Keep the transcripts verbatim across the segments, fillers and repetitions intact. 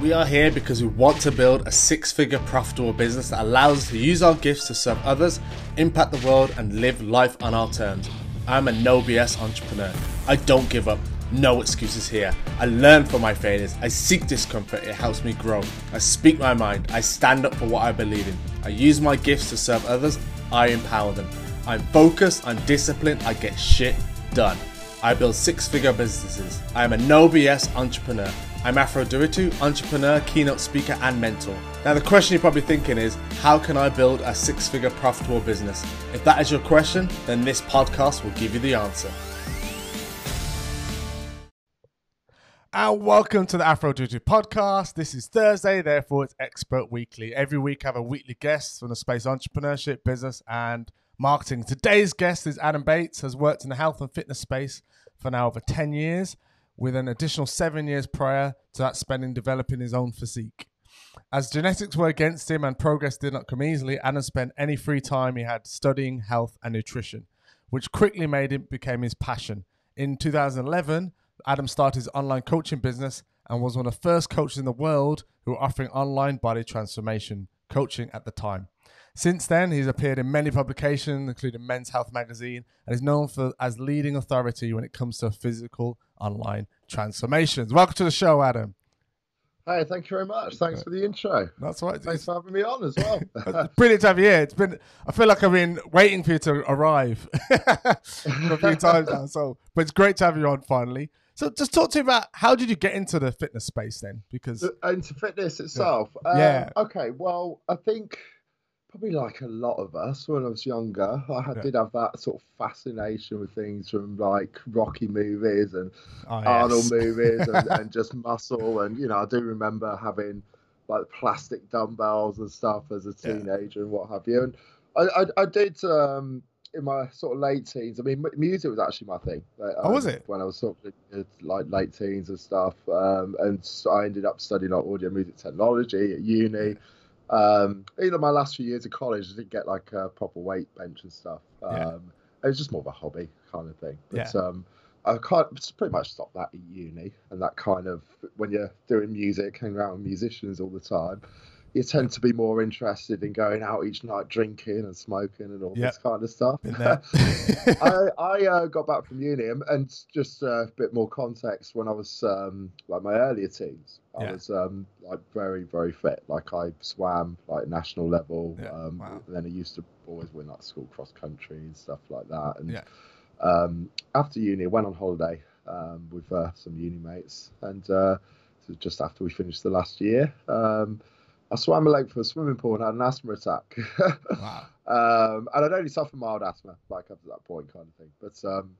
We are here because we want to build a six-figure profitable business that allows us to use our gifts to serve others, impact the world, and live life on our terms. I'm a no B S entrepreneur. I don't give up. No excuses here. I learn from my failures. I seek discomfort. It helps me grow. I speak my mind. I stand up for what I believe in. I use my gifts to serve others. I empower them. I'm focused. I'm disciplined. I get shit done. I build six-figure businesses. I'm a no B S entrepreneur. I'm Afro Diritu, entrepreneur, keynote speaker, and mentor. Now the question you're probably thinking is, how can I build a six-figure profitable business? If that is your question, then this podcast will give you the answer. And welcome to the Afro Diritu podcast. This is Thursday, therefore it's Expert Weekly. Every week I have a weekly guest from the space entrepreneurship, business, and marketing. Today's guest is Adam Bates, has worked in the health and fitness space for now over ten years. With an additional seven years prior to that spending developing his own physique. As genetics were against him and progress did not come easily, Adam spent any free time he had studying health and nutrition, which quickly made it become his passion. In two thousand eleven, Adam started his online coaching business and was one of the first coaches in the world who were offering online body transformation coaching at the time. Since then, he's appeared in many publications, including Men's Health magazine, and is known for as leading authority when it comes to physical online transformations. Welcome to the show, Adam. Hey, thank you very much. Thanks for the intro. That's all right. Thanks for having me on as well. It's brilliant to have you here. It's been, I feel like I've been waiting for you to arrive a few times now. So, but it's great to have you on finally. So just talk to me about, how did you get into the fitness space then? Because into fitness itself? Yeah. Um, yeah. Okay, well, I think... probably like a lot of us when I was younger, I had, yeah. did have that sort of fascination with things from like Rocky movies and oh, yes. Arnold movies and, and just muscle. And, you know, I do remember having like plastic dumbbells and stuff as a teenager, yeah. and what have you. And I, I, I did um, in my sort of late teens. I mean, music was actually my thing. Um, oh, was it? When I was sort of like late teens and stuff. Um, and so I ended up studying like audio music technology at uni. Um, you know, my last few years of college, I didn't get like a proper weight bench and stuff. Um, yeah. It was just more of a hobby kind of thing. But yeah. um, I can't pretty much stop that at uni. And that kind of, when you're doing music, hanging around with musicians all the time, you tend to be more interested in going out each night drinking and smoking and all yep. this kind of stuff. I, I uh, got back from uni, and, and just uh, a bit more context, when I was um, like my earlier teens, I yeah. was um, like very, very fit. Like I swam like national level. Yeah. Um, wow. Then I used to always win like school cross country and stuff like that. And yeah. um, after uni, I went on holiday um, with uh, some uni mates. And uh, so just after we finished the last year, um, I swam a lake for a swimming pool and had an asthma attack. Wow. um, and I'd only suffered mild asthma, like up to that point kind of thing. But um,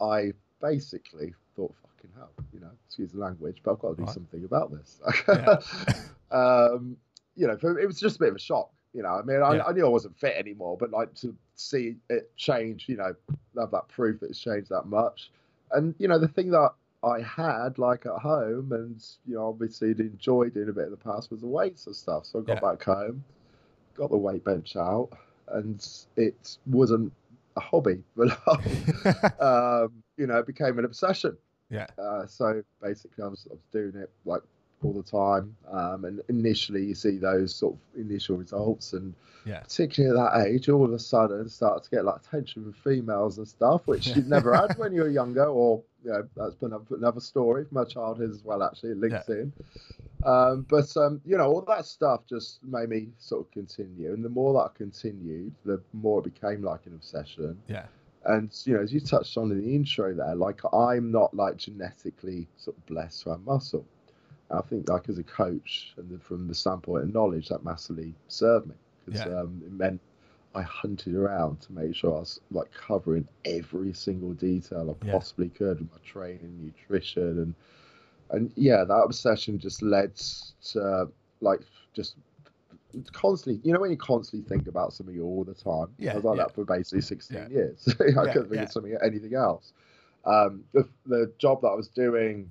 I basically thought, fucking hell, you know, excuse the language, but I've got to do right. something about this. Yeah. um, you know, it was just a bit of a shock. You know, I mean, I, yeah. I knew I wasn't fit anymore, but like to see it change, you know, have that proof that it's changed that much. And, you know, the thing that I had like at home and, you know, obviously enjoyed doing a bit in the past was the weights and stuff. So I got yeah. back home, got the weight bench out, and it wasn't a hobby, but um, you know, it became an obsession. Yeah. Uh, so basically I was, I was doing it like all the time. Um, and initially you see those sort of initial results, and yeah. particularly at that age, all of a sudden start to get like attention from females and stuff, which yeah. you'd never had when you were younger, or, you know, that's been another story from my childhood as well, actually. It links yeah. in. Um, but, um, you know, all that stuff just made me sort of continue. And the more that I continued, the more it became like an obsession. Yeah. And, you know, as you touched on in the intro there, like I'm not like genetically sort of blessed to have muscle. I think like as a coach and from the standpoint of knowledge, that massively served me. Because yeah. um, it meant I hunted around to make sure I was like covering every single detail I yeah. possibly could with my training, nutrition, and and yeah, that obsession just led to like just constantly. You know, when you constantly think about something all the time, yeah, I was like yeah. that for basically sixteen yeah. years. I yeah, couldn't think yeah. of something anything else. Um, the, the job that I was doing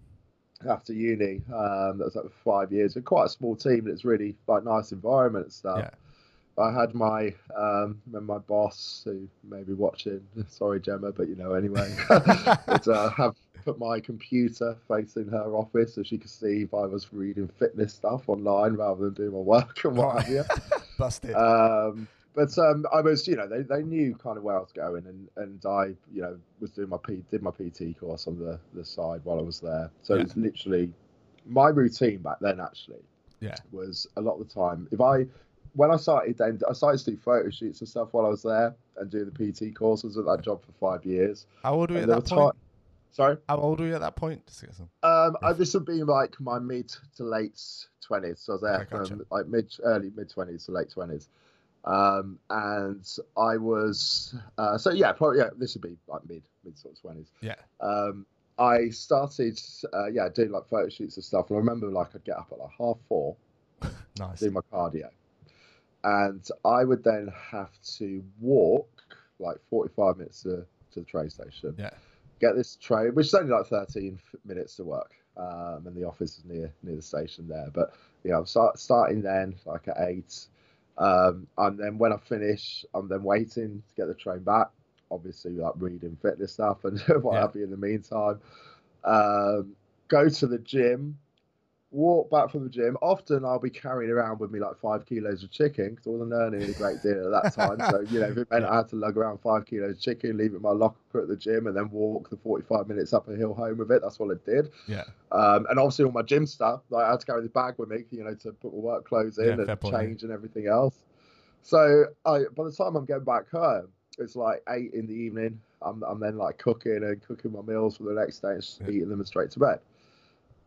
after uni, um, that was like five years. And quite a small team, and it's really like nice environment and stuff. Yeah. I had my um, my boss, who may be watching, sorry Gemma, but you know anyway, but, uh, have at my computer facing her office so she could see if I was reading fitness stuff online rather than doing my work and what have you. Busted. Um, but um, I was, you know, they, they knew kind of where I was going, and, and I, you know, was doing my P, did my P T course on the, the side while I was there. So yeah. It was literally my routine back then, actually. Yeah. Was a lot of the time if I when I started then I started to do photo shoots and stuff while I was there and do the P T courses at that job for five years. How old were you and at that point? Time... Sorry? How old were you at that point? Just get some... Um I this would be like my mid to late twenties. So I was there okay, from gotcha. like mid early mid twenties to late twenties. Um and I was uh so yeah, probably yeah, this would be like mid mid sort of twenties. Yeah. Um I started, uh, yeah, doing like photo shoots and stuff. And I remember like I'd get up at like half four, nice. do my cardio. And I would then have to walk like forty-five minutes to, to the train station. Yeah. Get this train, which is only like thirteen minutes to work. Um, and the office is near near the station there. But, you know, I'm start, starting then like at eight. Um, and then when I finish, I'm then waiting to get the train back. Obviously like reading fitness stuff and what yeah. have you in the meantime, um go to the gym, walk back from the gym. Often I'll be carrying around with me like five kilos of chicken because I wasn't earning a great deal at that time, so you know if it meant I had to lug around five kilos of chicken, leave it in my locker at the gym and then walk the forty-five minutes up a hill home with it. That's what I did. Yeah. Um and obviously all my gym stuff, like I had to carry the bag with me, you know, to put my work clothes in yeah, and change point. and everything else. So I by the time I'm getting back home, it's like eight in the evening. I'm, I'm then like cooking and cooking my meals for the next day and just yeah. eating them and straight to bed.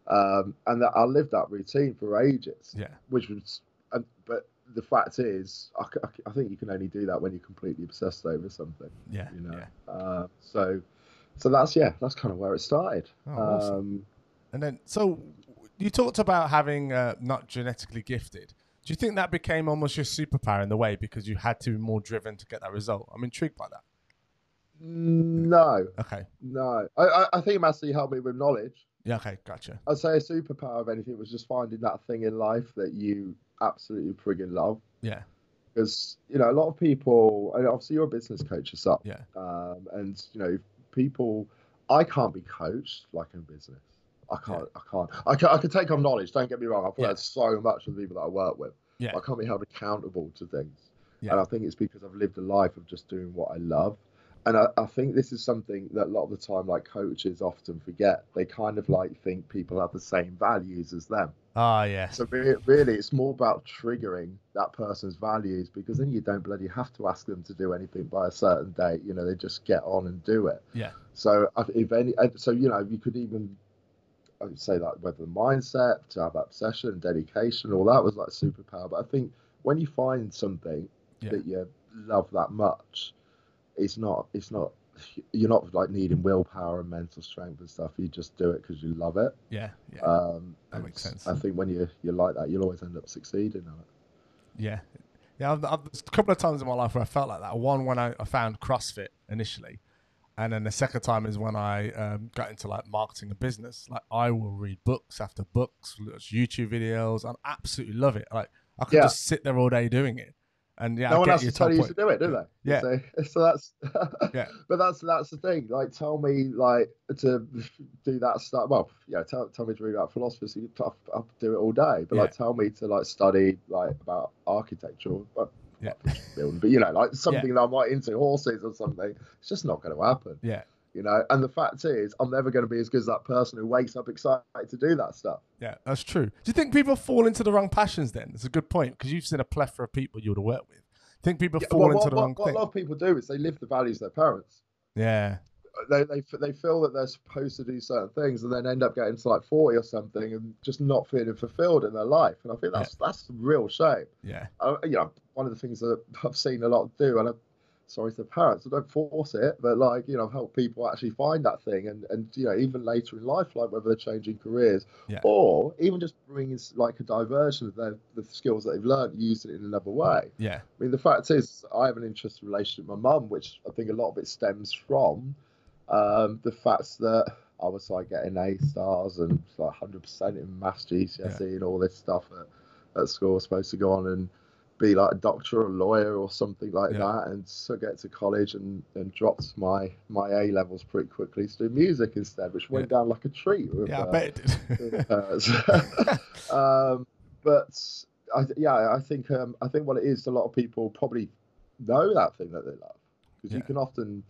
Um, and that I lived that routine for ages. Yeah. Which was, and, but the fact is, I, I think you can only do that when you're completely obsessed over something. Yeah. You know. Yeah. Uh, so, so that's yeah, that's kind of where it started. Oh, um, awesome. And then, so you talked about having uh, not genetically gifted. Do you think that became almost your superpower in the way because you had to be more driven to get that result? I'm intrigued by that. No. Okay. No. I, I think it mostly helped me with knowledge. Yeah, okay, gotcha. I'd say a superpower of anything was just finding that thing in life that you absolutely friggin' love. Yeah. Because, you know, a lot of people, and obviously you're a business coach yourself. Yeah. Um, and, you know, people, I can't be coached like in business. I can't, yeah. I can't, I can't, I can take on knowledge. Don't get me wrong. I've learned yeah. so much from the people that I work with. Yeah. I can't be held accountable to things. Yeah. And I think it's because I've lived a life of just doing what I love. And I, I think this is something that a lot of the time, like coaches often forget. They kind of like think people have the same values as them. Ah, yeah. So really, it's more about triggering that person's values, because then you don't bloody have to ask them to do anything by a certain date. You know, they just get on and do it. Yeah. So if any, so, you know, you could even, I would say that whether the mindset, to have obsession, dedication, all that was like superpower. But I think when you find something yeah. that you love that much, it's not, it's not, you're not like needing willpower and mental strength and stuff. You just do it because you love it. Yeah. yeah. Um, that makes sense. I think when you, you're like that, you'll always end up succeeding at it. Yeah. Yeah. I've, I've, there's a couple of times in my life where I felt like that. One, when I, I found CrossFit initially. And then the second time is when I um, got into like marketing and business. Like I will read books after books, YouTube videos. I absolutely love it. Like I could yeah. just sit there all day doing it. And yeah, no I one has to tell you point. to do it, do they? Yeah. So, so that's yeah. But that's that's the thing. Like, tell me like to do that stuff. Well, yeah, tell tell me to read about philosophy. I'll, I'll do it all day. But yeah. like, tell me to like study like about architecture. But, yeah building, but you know like something yeah. that I'm like into horses or something, it's just not going to happen. Yeah you know and the fact is I'm never going to be as good as that person who wakes up excited to do that stuff. Yeah that's true. Do you think people fall into the wrong passions then? That's a good point, because you've seen a plethora of people you would have worked with. I think people yeah, fall well, into what, the wrong what, thing. What a lot of people do is they live the values of their parents. Yeah They, they they feel that they're supposed to do certain things and then end up getting to like forty or something and just not feeling fulfilled in their life. And I think that's yeah. that's a real shame. Yeah. I, you know, one of the things that I've seen a lot do, and I'm sorry to the parents, I don't force it, but like, you know, I've helped people actually find that thing. And, and you know, even later in life, like whether they're changing careers yeah. or even just bringing like a diversion of their, the skills that they've learned, using it in another way. Yeah. I mean, the fact is I have an interesting relationship with my mum, which I think a lot of it stems from Um, the facts that I was like getting A stars and like one hundred percent in maths G C S E yeah. and all this stuff at, at school, supposed to go on and be like a doctor or a lawyer or something like yeah. that, and so get to college and, and dropped my, my A levels pretty quickly to do music instead, which went yeah. down like a treat. With, yeah, I uh, bet it did. With, uh, so, um, but I th- yeah, I think um, I think what it is, a lot of people probably know that thing that they love, because yeah. you can often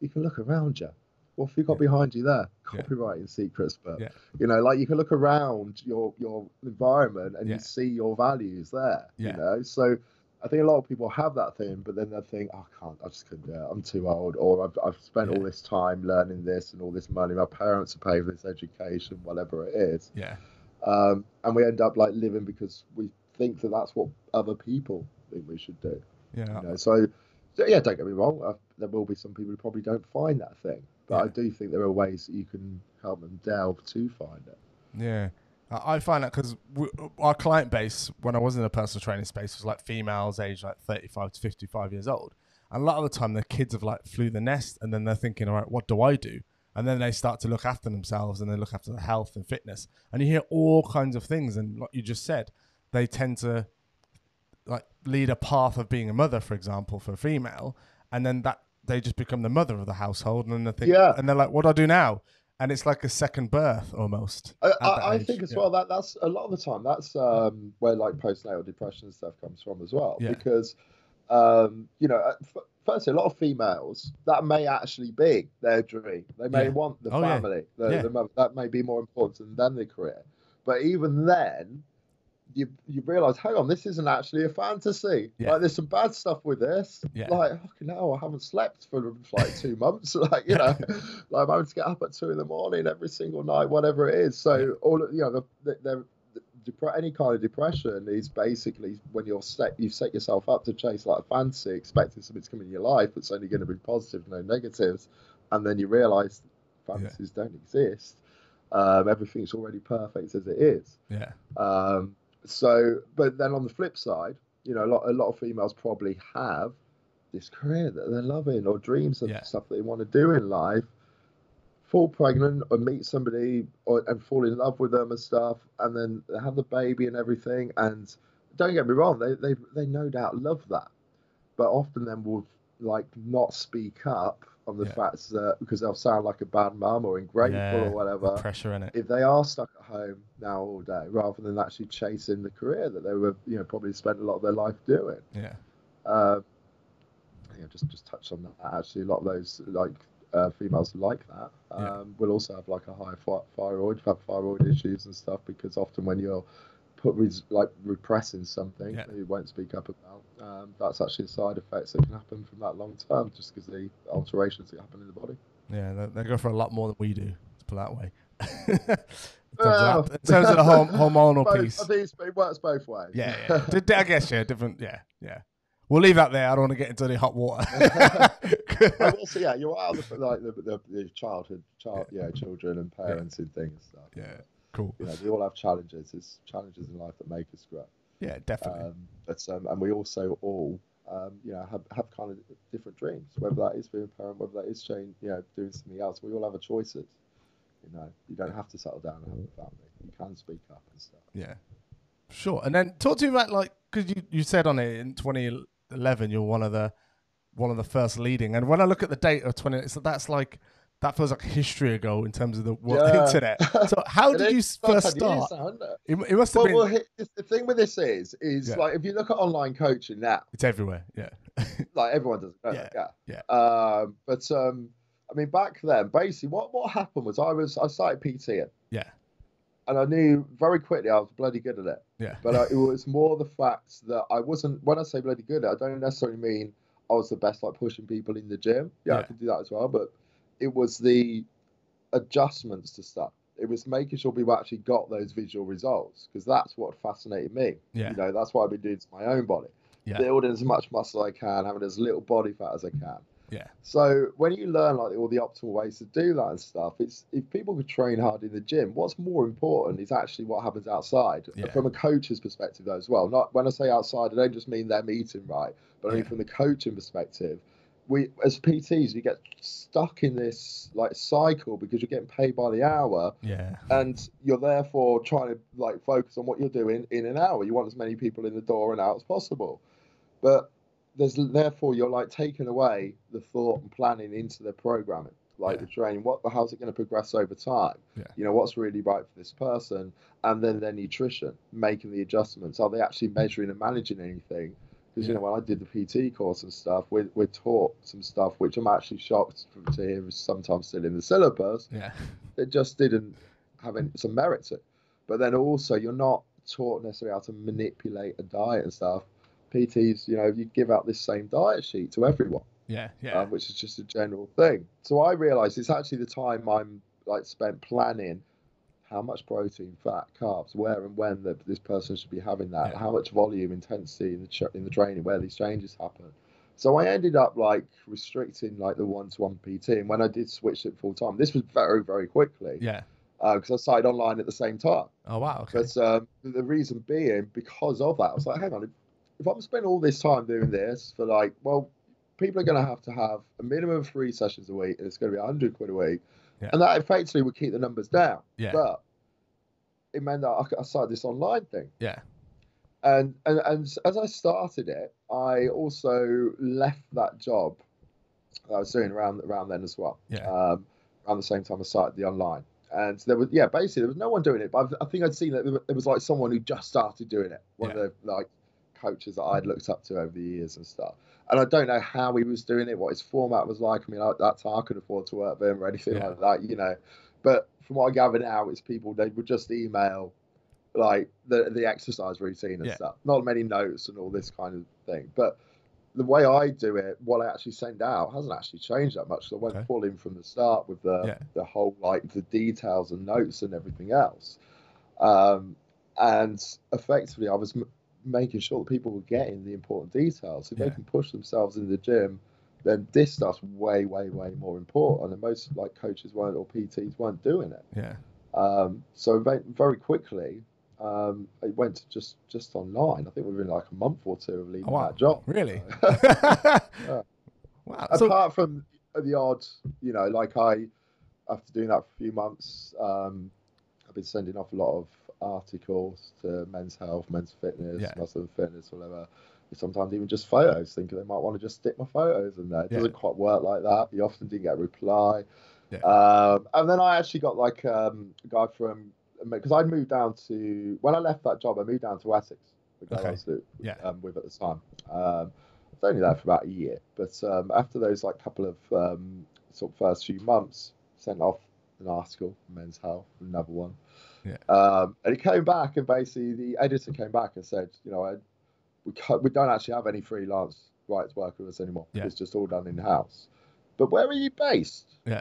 you can look around you. What have you got yeah. behind you there? Copyrighting yeah. secrets, but yeah. you know, like you can look around your your environment and yeah. you see your values there. Yeah. You know, so I think a lot of people have that thing, but then they think, oh, I can't, I just couldn't do it. I'm too old, or I've I've spent yeah. all this time learning this and all this money. My parents are paying for this education, whatever it is. Yeah. Um, and we end up like living because we think that that's what other people think we should do. Yeah. You know? So, yeah, don't get me wrong. I, there will be some people who probably don't find that thing. But yeah. I do think there are ways that you can help them delve to find it. Yeah. I find that because our client base, when I was in the personal training space, was like females aged like thirty-five to fifty-five years old. And a lot of the time the kids have like flew the nest, and then they're thinking, all right, what do I do? And then they start to look after themselves, and they look after their health and fitness. And you hear all kinds of things. And like you just said, they tend to like lead a path of being a mother, for example, for a female. And then that, they just become the mother of the household, and then they think, yeah. and they're like, what do I do now? And it's like a second birth almost. I, I, I think as yeah. well that that's a lot of the time that's um, where like postnatal depression and stuff comes from as well, yeah. because um, you know, f- firstly, a lot of females, that may actually be their dream. They may yeah. want the oh, family, yeah. The, yeah. the mother, that may be more important than the career. But even then, you you realise, hang on, this isn't actually a fantasy. Yeah. Like, there's some bad stuff with this. Yeah. Like, oh, no, I haven't slept for like two months. Like, you know, like I'm having to get up at two in the morning every single night, whatever it is. So yeah. all you know, the, the, the, the dep- any kind of depression is basically when you're set, you've set yourself up to chase like a fantasy, expecting something to come in your life that's only going to be positive, no negatives, and then you realise fantasies yeah. don't exist. Um, everything's already perfect as it is. Yeah. Um, So, but then on the flip side, you know, a lot, a lot of females probably have this career that they're loving, or dreams of yeah. stuff that they want to do in life, fall pregnant or meet somebody or, and fall in love with them and stuff, and then they have the baby and everything. And don't get me wrong, they they they no doubt love that, but often then will like not speak up on the yeah. facts that, because they'll sound like a bad mum or ungrateful yeah, or whatever. Pressure in it. If they are stuck at home now all day, rather than actually chasing the career that they were, you know, probably spent a lot of their life doing. Yeah. Uh, you know, just just touched on that. Actually, a lot of those like uh, females like that um, yeah. will also have like a high fi- thyroid, have thyroid issues and stuff, because often when you're put res- like repressing something yeah. that you won't speak up about, um, that's actually a side effect that can happen from that long term, just because the alterations that happen in the body. Yeah, they, they go for a lot more than we do, to put it that way. in, terms well, that, in terms of the hom- hormonal both, piece. I think it works both ways. Yeah, yeah. I guess, yeah, different, yeah, yeah. We'll leave that there. I don't want to get into any hot water. I will say, yeah, you're out of the, like, the, the, the childhood, child, yeah. yeah, children and parents yeah. and things. Stuff. Yeah. Cool. You know, we all have challenges. It's challenges in life that make us grow. Yeah, definitely. Um, but, um, and we also all, um, you know, have, have kind of different dreams, whether that is being a parent, whether that is change, you know, doing something else. We all have our choices. You know, you don't have to settle down and have a family. You can speak up and stuff. Yeah, sure. And then talk to me about, like, because you, you said on it in twenty eleven, you're one of the one of the first leading. And when I look at the date of twenty, so that's like. That feels like history ago in terms of the world yeah. internet. So how did you first start? Now, it, it must have well, been. Well, his, the thing with this is, is yeah. like if you look at online coaching now, it's everywhere. Yeah, like everyone does. Yeah, yeah. yeah. Um, but um, I mean, back then, basically, what, what happened was I was I started PTing. Yeah. And I knew very quickly I was bloody good at it. Yeah. But I, it was more the fact that I wasn't. When I say bloody good at it, I don't necessarily mean I was the best, like pushing people in the gym. Yeah, yeah. I could do that as well, but. It was the adjustments to stuff. It was making sure people actually got those visual results, because that's what fascinated me. Yeah. You know, that's what I've been doing to my own body. Yeah. Building as much muscle as I can, having as little body fat as I can. Yeah. So when you learn like all the optimal ways to do that and stuff, it's if people could train hard in the gym, what's more important is actually what happens outside. Yeah. From a coach's perspective though as well. Not when I say outside, I don't just mean them eating right, but I mean yeah. from the coaching perspective. we as P Ts we get stuck in this like cycle because you're getting paid by the hour, yeah, and you're therefore trying to like focus on what you're doing in an hour. You want as many people in the door and out as possible, but there's therefore you're like taking away the thought and planning into the programming, like yeah. the training. What how's it going to progress over time? Yeah. You know what's really right for this person, and then their nutrition, making the adjustments. Are they actually measuring and managing anything? Because, you know, when I did the P T course and stuff, we're, we're taught some stuff which I'm actually shocked to hear is sometimes still in the syllabus. Yeah. It just didn't have any, some merit to it. But then also, you're not taught necessarily how to manipulate a diet and stuff. P Ts, you know, you give out this same diet sheet to everyone. Yeah, yeah. Uh, which is just a general thing. So I realised it's actually the time I'm, like, spent planning how much protein, fat, carbs, where and when the, this person should be having that, yeah. how much volume, intensity in the, ch- in the training, where these changes happen. So I ended up like restricting like the one-to-one P T. And when I did switch it full-time, this was very, very quickly. Yeah. Because uh, I started online at the same time. Oh, wow. Okay. But um, the reason being, because of that, I was like, hang on, if, if I'm spending all this time doing this for like, well, people are going to have to have a minimum of three sessions a week, and it's going to be one hundred quid a week. Yeah. And that effectively would keep the numbers down. Yeah. But it meant that I started this online thing. Yeah. And, and and as I started it, I also left that job that I was doing around around then as well. Yeah. Um, around the same time I started the online. And there was, yeah, basically there was no one doing it. But I think I'd seen that there was like someone who just started doing it. One yeah. of the like coaches that I'd looked up to over the years and stuff. And I don't know how he was doing it, what his format was like. I mean, at that time I could afford to work for him or anything yeah. like that, you know. But from what I gather now, it's people, they would just email, like, the the exercise routine and yeah. stuff. Not many notes and all this kind of thing. But the way I do it, what I actually send out hasn't actually changed that much. So I went okay. full in from the start with the, yeah. the whole, like, the details and notes and everything else. Um, and effectively, I was... making sure that people were getting the important details. If yeah. they can push themselves in the gym, then this stuff's way, way, way more important. And most like coaches weren't or P Ts weren't doing it. Yeah. Um, so very quickly, um, it went to just just online. I think we were in like a month or two of leaving oh, wow. that job. Really? So, yeah. Wow. Apart so... from the odd, you know, like I, after doing that for a few months, um, I've been sending off a lot of articles to Men's Health, Men's Fitness, yeah. Muscle and Fitness, whatever. Sometimes even just photos, thinking they might want to just stick my photos in there. It yeah. doesn't quite work like that. You often didn't get a reply. Yeah. Um, and then I actually got like um, a guy from, because I moved down to, when I left that job, I moved down to Essex, which okay. I was yeah. um, with at the time. Um, I was only there for about a year. But um, after those like couple of um, sort of first few months, sent off an article from Men's Health, another one. Yeah. Um, and it came back, and basically the editor came back and said, you know, I, we can't, we don't actually have any freelance rights workers anymore. Yeah. It's just all done in house. But where are you based? Yeah.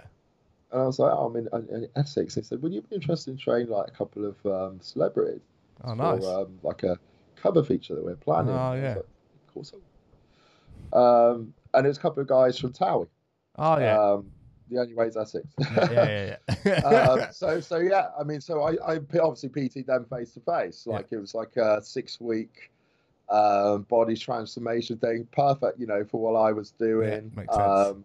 And I was like, oh, I'm in, in Essex. They said, would you be interested in training like a couple of um, celebrities? Oh, nice. For, um, like a cover feature that we're planning. Oh, yeah. Like, of course. Um, and it was a couple of guys from Towie. Oh, yeah. Um, The Only Way is Essex. Yeah, yeah, yeah. yeah. um, so, so yeah, I mean, so I, I obviously P T'd them face to face. Like yeah. it was like a six week um, body transformation thing. Perfect, you know, for what I was doing. Yeah, makes um, sense.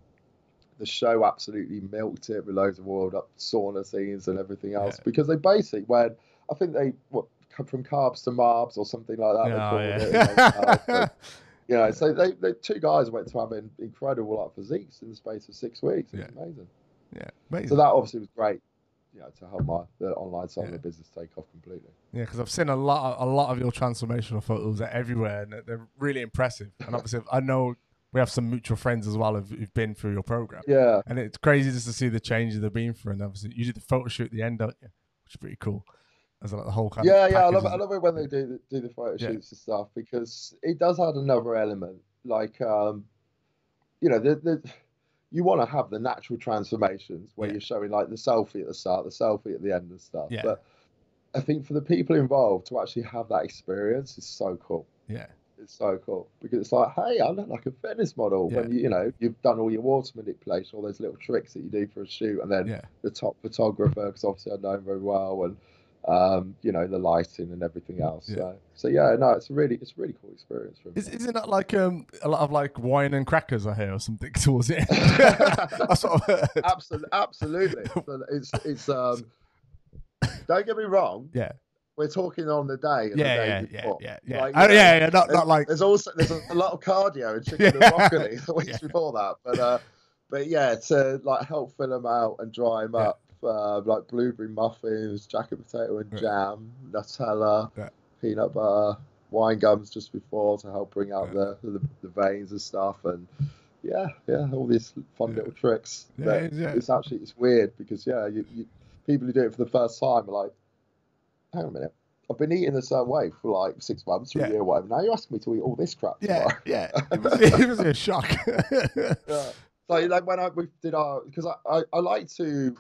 The show absolutely milked it with loads of world up sauna scenes and everything else yeah. because they basically went, I think they what, come from carbs to marbs or something like that. No, they yeah. it, and you know, so they, they two guys went to having incredible like physiques in the space of six weeks. It was yeah. amazing. Yeah, amazing. So that obviously was great, you know, to help my the online side yeah. of the business take off completely. Yeah, because I've seen a lot, of, a lot of your transformational photos everywhere, and they're really impressive. And obviously, I know we have some mutual friends as well who've, who've been through your program. Yeah, and it's crazy just to see the changes they've been through. And obviously, you do the photo shoot at the end, don't you? Which is pretty cool. As like the whole kind yeah, of yeah, I love it. I love it when they do the, do the photo yeah. shoots and stuff, because it does add another element. Like, um, you know, the, the, you want to have the natural transformations where yeah. you're showing like the selfie at the start, the selfie at the end and stuff. Yeah. But I think for the people involved to actually have that experience is so cool. Yeah. It's so cool because it's like, hey, I look like a fitness model yeah. when you, you know, you've done all your water manipulation, all those little tricks that you do for a shoot, and then yeah. the top photographer, because obviously I know him very well, and um, you know, the lighting and everything else. Yeah. So, so yeah, no, it's a really, it's a really cool experience. For me. Is, isn't that like um, a lot of like wine and crackers I hear or something towards it? That's what I've heard. Absolutely, absolutely. So it's it's um, don't get me wrong. Yeah. We're talking on the day. Yeah, the day yeah, before. yeah, yeah, like, oh, know, yeah, yeah. Not, there's, not like there's also there's a lot of cardio in chicken yeah. and broccoli the weeks yeah. before that, but uh, but yeah, to like help fill them out and dry them yeah. up, uh, like blueberry muffins, jacket potato and yeah. jam, Nutella, yeah. peanut butter, wine gums just before to help bring out yeah. the, the the veins and stuff, and yeah, yeah, all these fun yeah. little tricks. Yeah, yeah. It's actually it's weird because yeah, you, you, people who do it for the first time are like. Hang on a minute. I've been eating the same way for like six months, yeah. a year, whatever. Now you're asking me to eat all this crap. Yeah, tomorrow. yeah. It was, it was a shock. yeah. So like when I we did our, because I, I, I like to,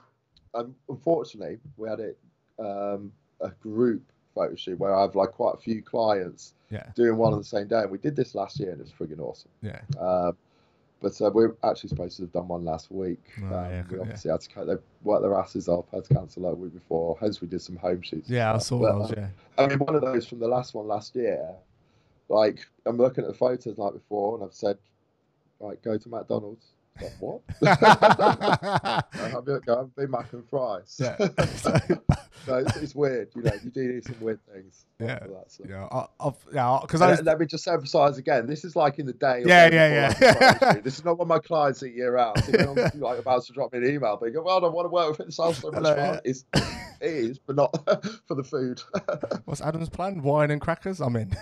um, unfortunately we had it um, a group photo shoot where I have like quite a few clients yeah. doing one on the same day, and we did this last year and it's friggin' awesome. Yeah. Um, but uh, we're actually supposed to have done one last week. Oh, um, yeah, we obviously yeah. had to they worked their asses off, had to cancel that week before. Hence, we did some home shoots. Yeah, I saw but, those. Yeah. I mean, one of those from the last one last year. Like, I'm looking at the photos like before, and I've said, "Right, go to McDonald's." I'm like, what? I've been mac and fries. Yeah. So it's, it's weird, you know. You do need some weird things. Yeah. That, so. Yeah. I, I've, yeah. Because I was... let me just emphasize again. This is like in the day. Yeah, yeah, yeah. This is not one of my clients at year out. So they're like about to drop me an email, but you go, "Well, I want to work with it so much." Right. It's, it is, but not for the food. What's Adam's plan? Wine and crackers. I'm in.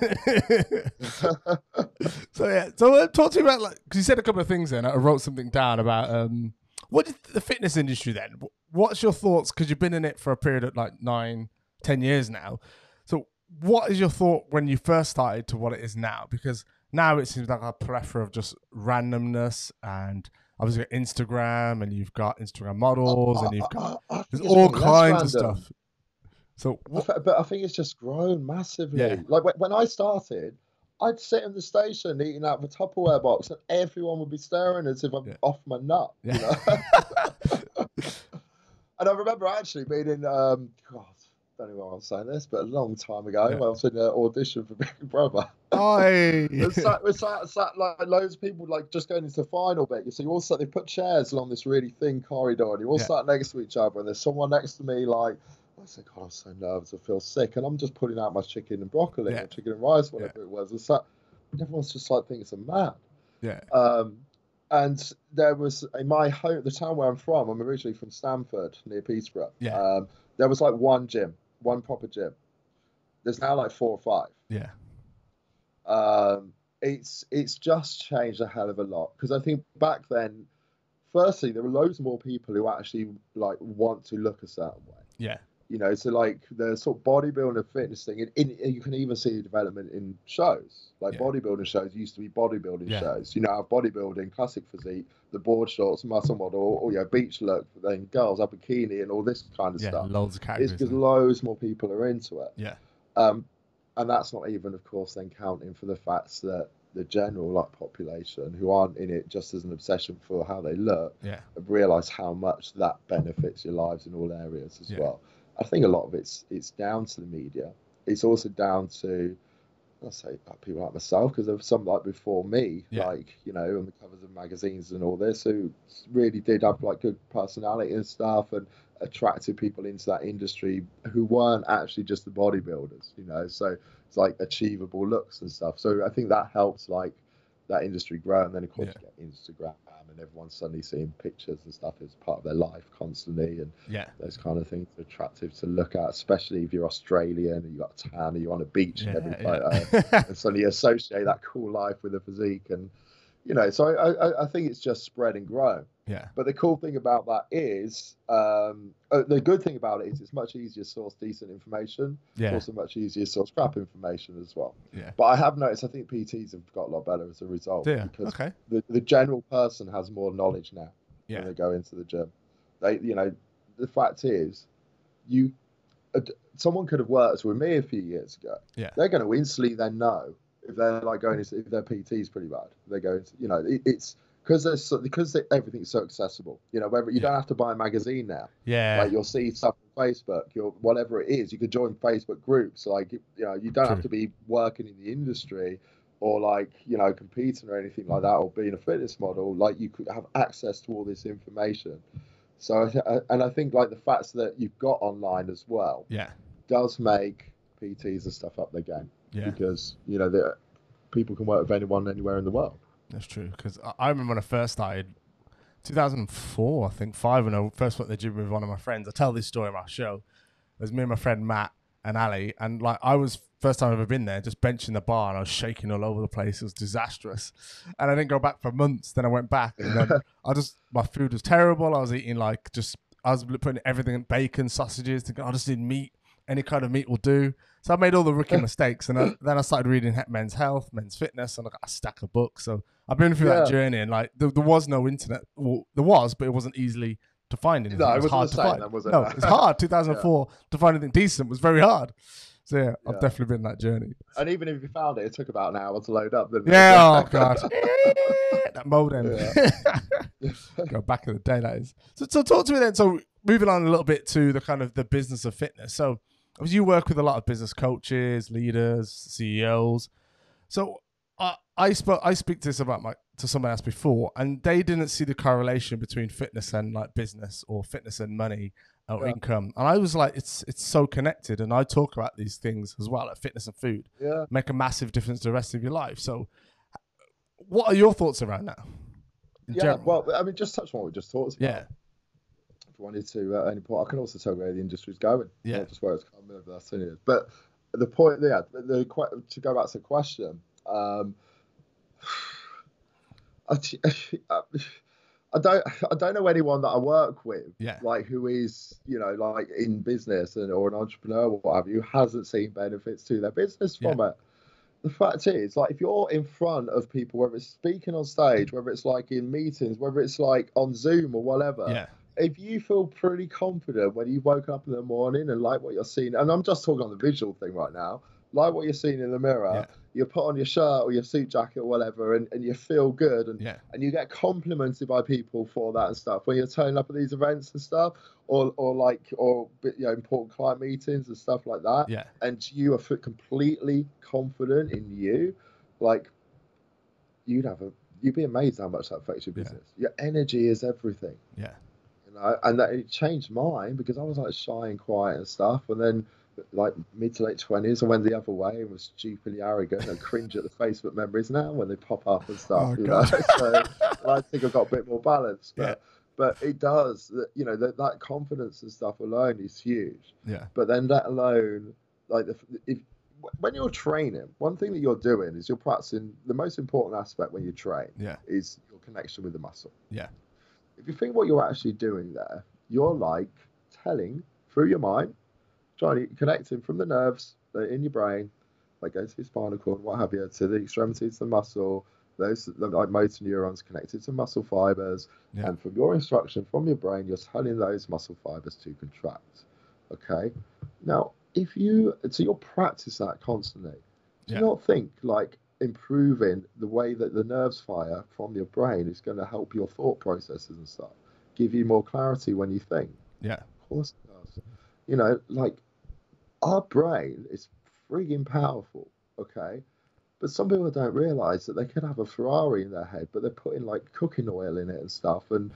So yeah. So uh, talk to me about like because you said a couple of things. Then I wrote something down about um what is the fitness industry then. What's your thoughts? Because you've been in it for a period of like nine, ten years now. So what is your thought when you first started to what it is now? Because now it seems like a plethora of just randomness, and obviously you've got Instagram, and you've got Instagram models, uh, and you've got uh, uh, there's all kinds of stuff. So, what? But I think it's just grown massively. Yeah. Like when I started, I'd sit in the station eating out of a Tupperware box, and everyone would be staring as if I'm yeah. off my nut. Yeah. You know? And I remember actually being in, um, God, I don't know why I'm saying this, but a long time ago, yeah. when I was in an audition for Big Brother. Oh, hey. We sat, we sat, sat like loads of people, like just going into the final bit. So you all sat, they put chairs along this really thin corridor, and you all yeah. sat next to each other, and there's someone next to me, like, I said, God, I'm so nervous, I feel sick. And I'm just pulling out my chicken and broccoli, yeah. or chicken and rice, whatever yeah. it was. And sat, everyone's just like thinking it's a mad. Yeah. Um, And there was, in my home, the town where I'm from, I'm originally from Stamford, near Peterborough. Yeah. Um, there was like one gym, one proper gym. There's now like four or five. Yeah. Um, it's it's just changed a hell of a lot. Because I think back then, firstly, there were loads more people who actually like want to look a certain way. Yeah. You know, so like the sort of bodybuilding and fitness thing, and, in, and you can even see the development in shows. Like yeah. bodybuilding shows used to be bodybuilding yeah. shows. You know, have bodybuilding, classic physique, the board shorts, muscle model, or you know, beach look, then girls, a bikini, and all this kind of yeah, stuff. Loads of categories. It's because loads more people are into it. Yeah. Um, and that's not even, of course, then counting for the facts that the general like population who aren't in it just as an obsession for how they look, yeah, realise how much that benefits your lives in all areas as yeah. well. I think a lot of it's it's down to the media. It's also down to, I'll say, like people like myself, because there were some like before me, yeah. like, you know, on the covers of magazines and all this, who really did have like good personality and stuff and attracted people into that industry who weren't actually just the bodybuilders, you know. So it's like achievable looks and stuff. So I think that helps like that industry grow. And then, of course, yeah. you get Instagram and everyone's suddenly seeing pictures and stuff as part of their life constantly. And yeah. those kind of things are attractive to look at, especially if you're Australian and you've got a tan and you're on a beach yeah, and every photo. Yeah. And suddenly you associate that cool life with a physique. And, you know, so I, I, I think it's just spread and grow. Yeah. But the cool thing about that is, um, the good thing about it is it's much easier to source decent information. Yeah. It's also much easier to source crap information as well. Yeah. But I have noticed, I think P Ts have got a lot better as a result. Yeah. Because okay. the, the general person has more knowledge now yeah. when they go into the gym. They, you know, the fact is, you, uh, someone could have worked with me a few years ago. Yeah. They're going to instantly then know if they're like going into, if their P T's pretty bad. They go into, you know, it, it's, Because there's so, because everything's so accessible, you know. Whether you yeah. don't have to buy a magazine now, yeah, like you'll see stuff Facebook, your whatever it is. You could join Facebook groups. Like, you know, you don't True. have to be working in the industry or like, you know, competing or anything like that, or being a fitness model. Like, you could have access to all this information. So, and I think like the facts that you've got online as well, yeah, does make P Ts and stuff up their game. Yeah, because you know the people can work with anyone anywhere in the world. That's true. Because I remember when I first started, two thousand four, I think five, when I first went to the gym with one of my friends. I tell this story on my show. It was me and my friend Matt and Ali, and like I was first time I've ever been there, just benching the bar, and I was shaking all over the place. It was disastrous, and I didn't go back for months. Then I went back, and then I just my food was terrible. I was eating like just I was putting everything in bacon, sausages. Thinking I just need meat. Any kind of meat will do. So I made all the rookie mistakes, and I, then I started reading Men's Health, Men's Fitness, and I got a stack of books. So I've been through yeah. that journey, and like there, there was no internet. Well, there was, but it wasn't easily to find anything. No, it, it was hard to find. Then, was it? No, it's hard. two thousand four yeah. to find anything decent was very hard. So yeah, yeah, I've definitely been that journey. And even if you found it, it took about an hour to load up. Didn't yeah, it? Oh god, that modem. Yeah. Go back in the day, that is. So, so talk to me then. So moving on a little bit to the kind of the business of fitness. So. You work with a lot of business coaches, leaders, C E Os. So I I, sp I speak to this about my to someone else before, and they didn't see the correlation between fitness and like business, or fitness and money or yeah. income. And I was like, it's it's so connected. And I talk about these things as well, like fitness and food, yeah, make a massive difference to the rest of your life. So, what are your thoughts around that? Yeah, general? Well, I mean, just touch on what we just talked about. Yeah. Wanted to uh, any point. I can also tell where the industry's going. Yeah, not just where it's coming over the last ten years. But the point, yeah, the, the to go back to the question, um, I, I don't, I don't know anyone that I work with, yeah, like who is, you know, like in business and or an entrepreneur or what have you, hasn't seen benefits to their business from yeah. it. The fact is, like, if you're in front of people, whether it's speaking on stage, whether it's like in meetings, whether it's like on Zoom or whatever, yeah. If you feel pretty confident when you've woken up in the morning and like what you're seeing, and I'm just talking on the visual thing right now, like what you're seeing in the mirror, yeah. you put on your shirt or your suit jacket or whatever, and, and you feel good, and, yeah. and you get complimented by people for that and stuff. When you're turning up at these events and stuff, or or like or you know, important client meetings and stuff like that, yeah. and you are completely confident in you, like you'd have a you'd be amazed how much that affects your business. Yeah. Your energy is everything. Yeah. And that it changed mine, because I was like shy and quiet and stuff, and then like mid to late twenties I went the other way and was stupidly arrogant and cringe at the Facebook memories now when they pop up and stuff. Oh, you know? So I think I've got a bit more balance, but yeah. but it does, you know, that that confidence and stuff alone is huge. Yeah. But then let alone like the, if when you're training, one thing that you're doing is you're practicing the most important aspect when you train. Yeah. Is your connection with the muscle. Yeah. If you think what you're actually doing there, you're like telling through your mind, trying to connect him from the nerves that are in your brain, like go to your spinal cord, what have you, to the extremities of the muscle, those like motor neurons connected to muscle fibers. Yeah. And from your instruction from your brain, you're telling those muscle fibers to contract. Okay. Now, if you, so you'll practice that constantly. Do yeah. you not think like, improving the way that the nerves fire from your brain is going to help your thought processes and stuff, give you more clarity when you think? Yeah, of course it does. You know, like our brain is frigging powerful, okay? But some people don't realize that they could have a Ferrari in their head, but they're putting like cooking oil in it and stuff and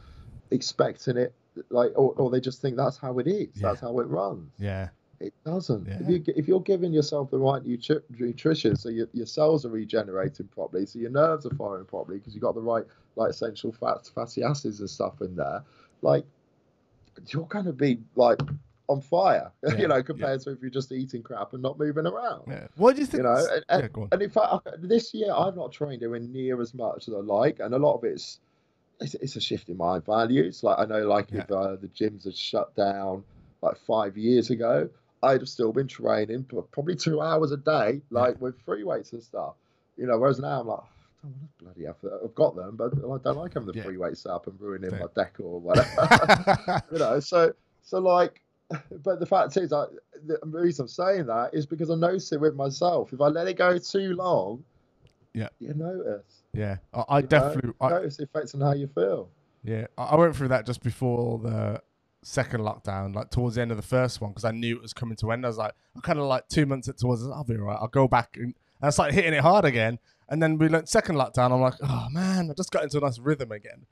expecting it, like, or, or they just think that's how it is, yeah. that's how it runs. Yeah. It doesn't. Yeah. If, you, if you're giving yourself the right nutri nutrition, so your, your cells are regenerating properly, so your nerves are firing properly because you've got the right like essential fats, fatty acids and stuff in there, like you're going to be like on fire, yeah. you know, compared yeah. to if you're just eating crap and not moving around. Yeah. What do you think? You know, and, and, yeah, go on. And in fact, this year I've not trained doing near as much as I like, and a lot of it's it's, it's a shift in my values. Like I know, like yeah. if uh, the gyms had shut down like five years ago, I'd have still been training for probably two hours a day, like with free weights and stuff, you know, whereas now I'm like, I don't want to bloody effort. I've got them, but I don't like having the yeah. free weights up and ruining yeah. my decor or whatever, you know, so, so like, but the fact is, I, the reason I'm saying that is because I notice it with myself. If I let it go too long, yeah, you notice. Yeah, I, I definitely know? I, notice the effects on how you feel. Yeah, I went through that just before the second lockdown, like towards the end of the first one, because I knew it was coming to end. I was like, I kind of like two months at towards, I'll be all right. I'll go back. And I started hitting it hard again. And then we learned second lockdown. I'm like, oh man, I just got into a nice rhythm again.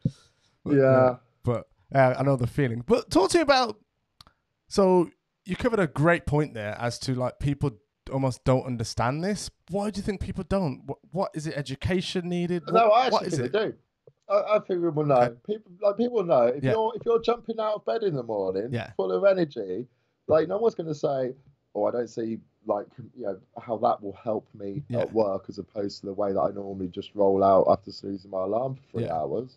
But, yeah. But uh, I know the feeling. But talk to you about, so you covered a great point there as to like people almost don't understand this. Why do you think people don't? What, what is it? Education needed? What, no, I actually what is think it? They do. I, I think we will know. Okay. People like people know if yeah. you're if you're jumping out of bed in the morning, yeah. full of energy, like no one's going to say, "Oh, I don't see like you know how that will help me yeah. at work," as opposed to the way that I normally just roll out after snoozing my alarm for three yeah. hours.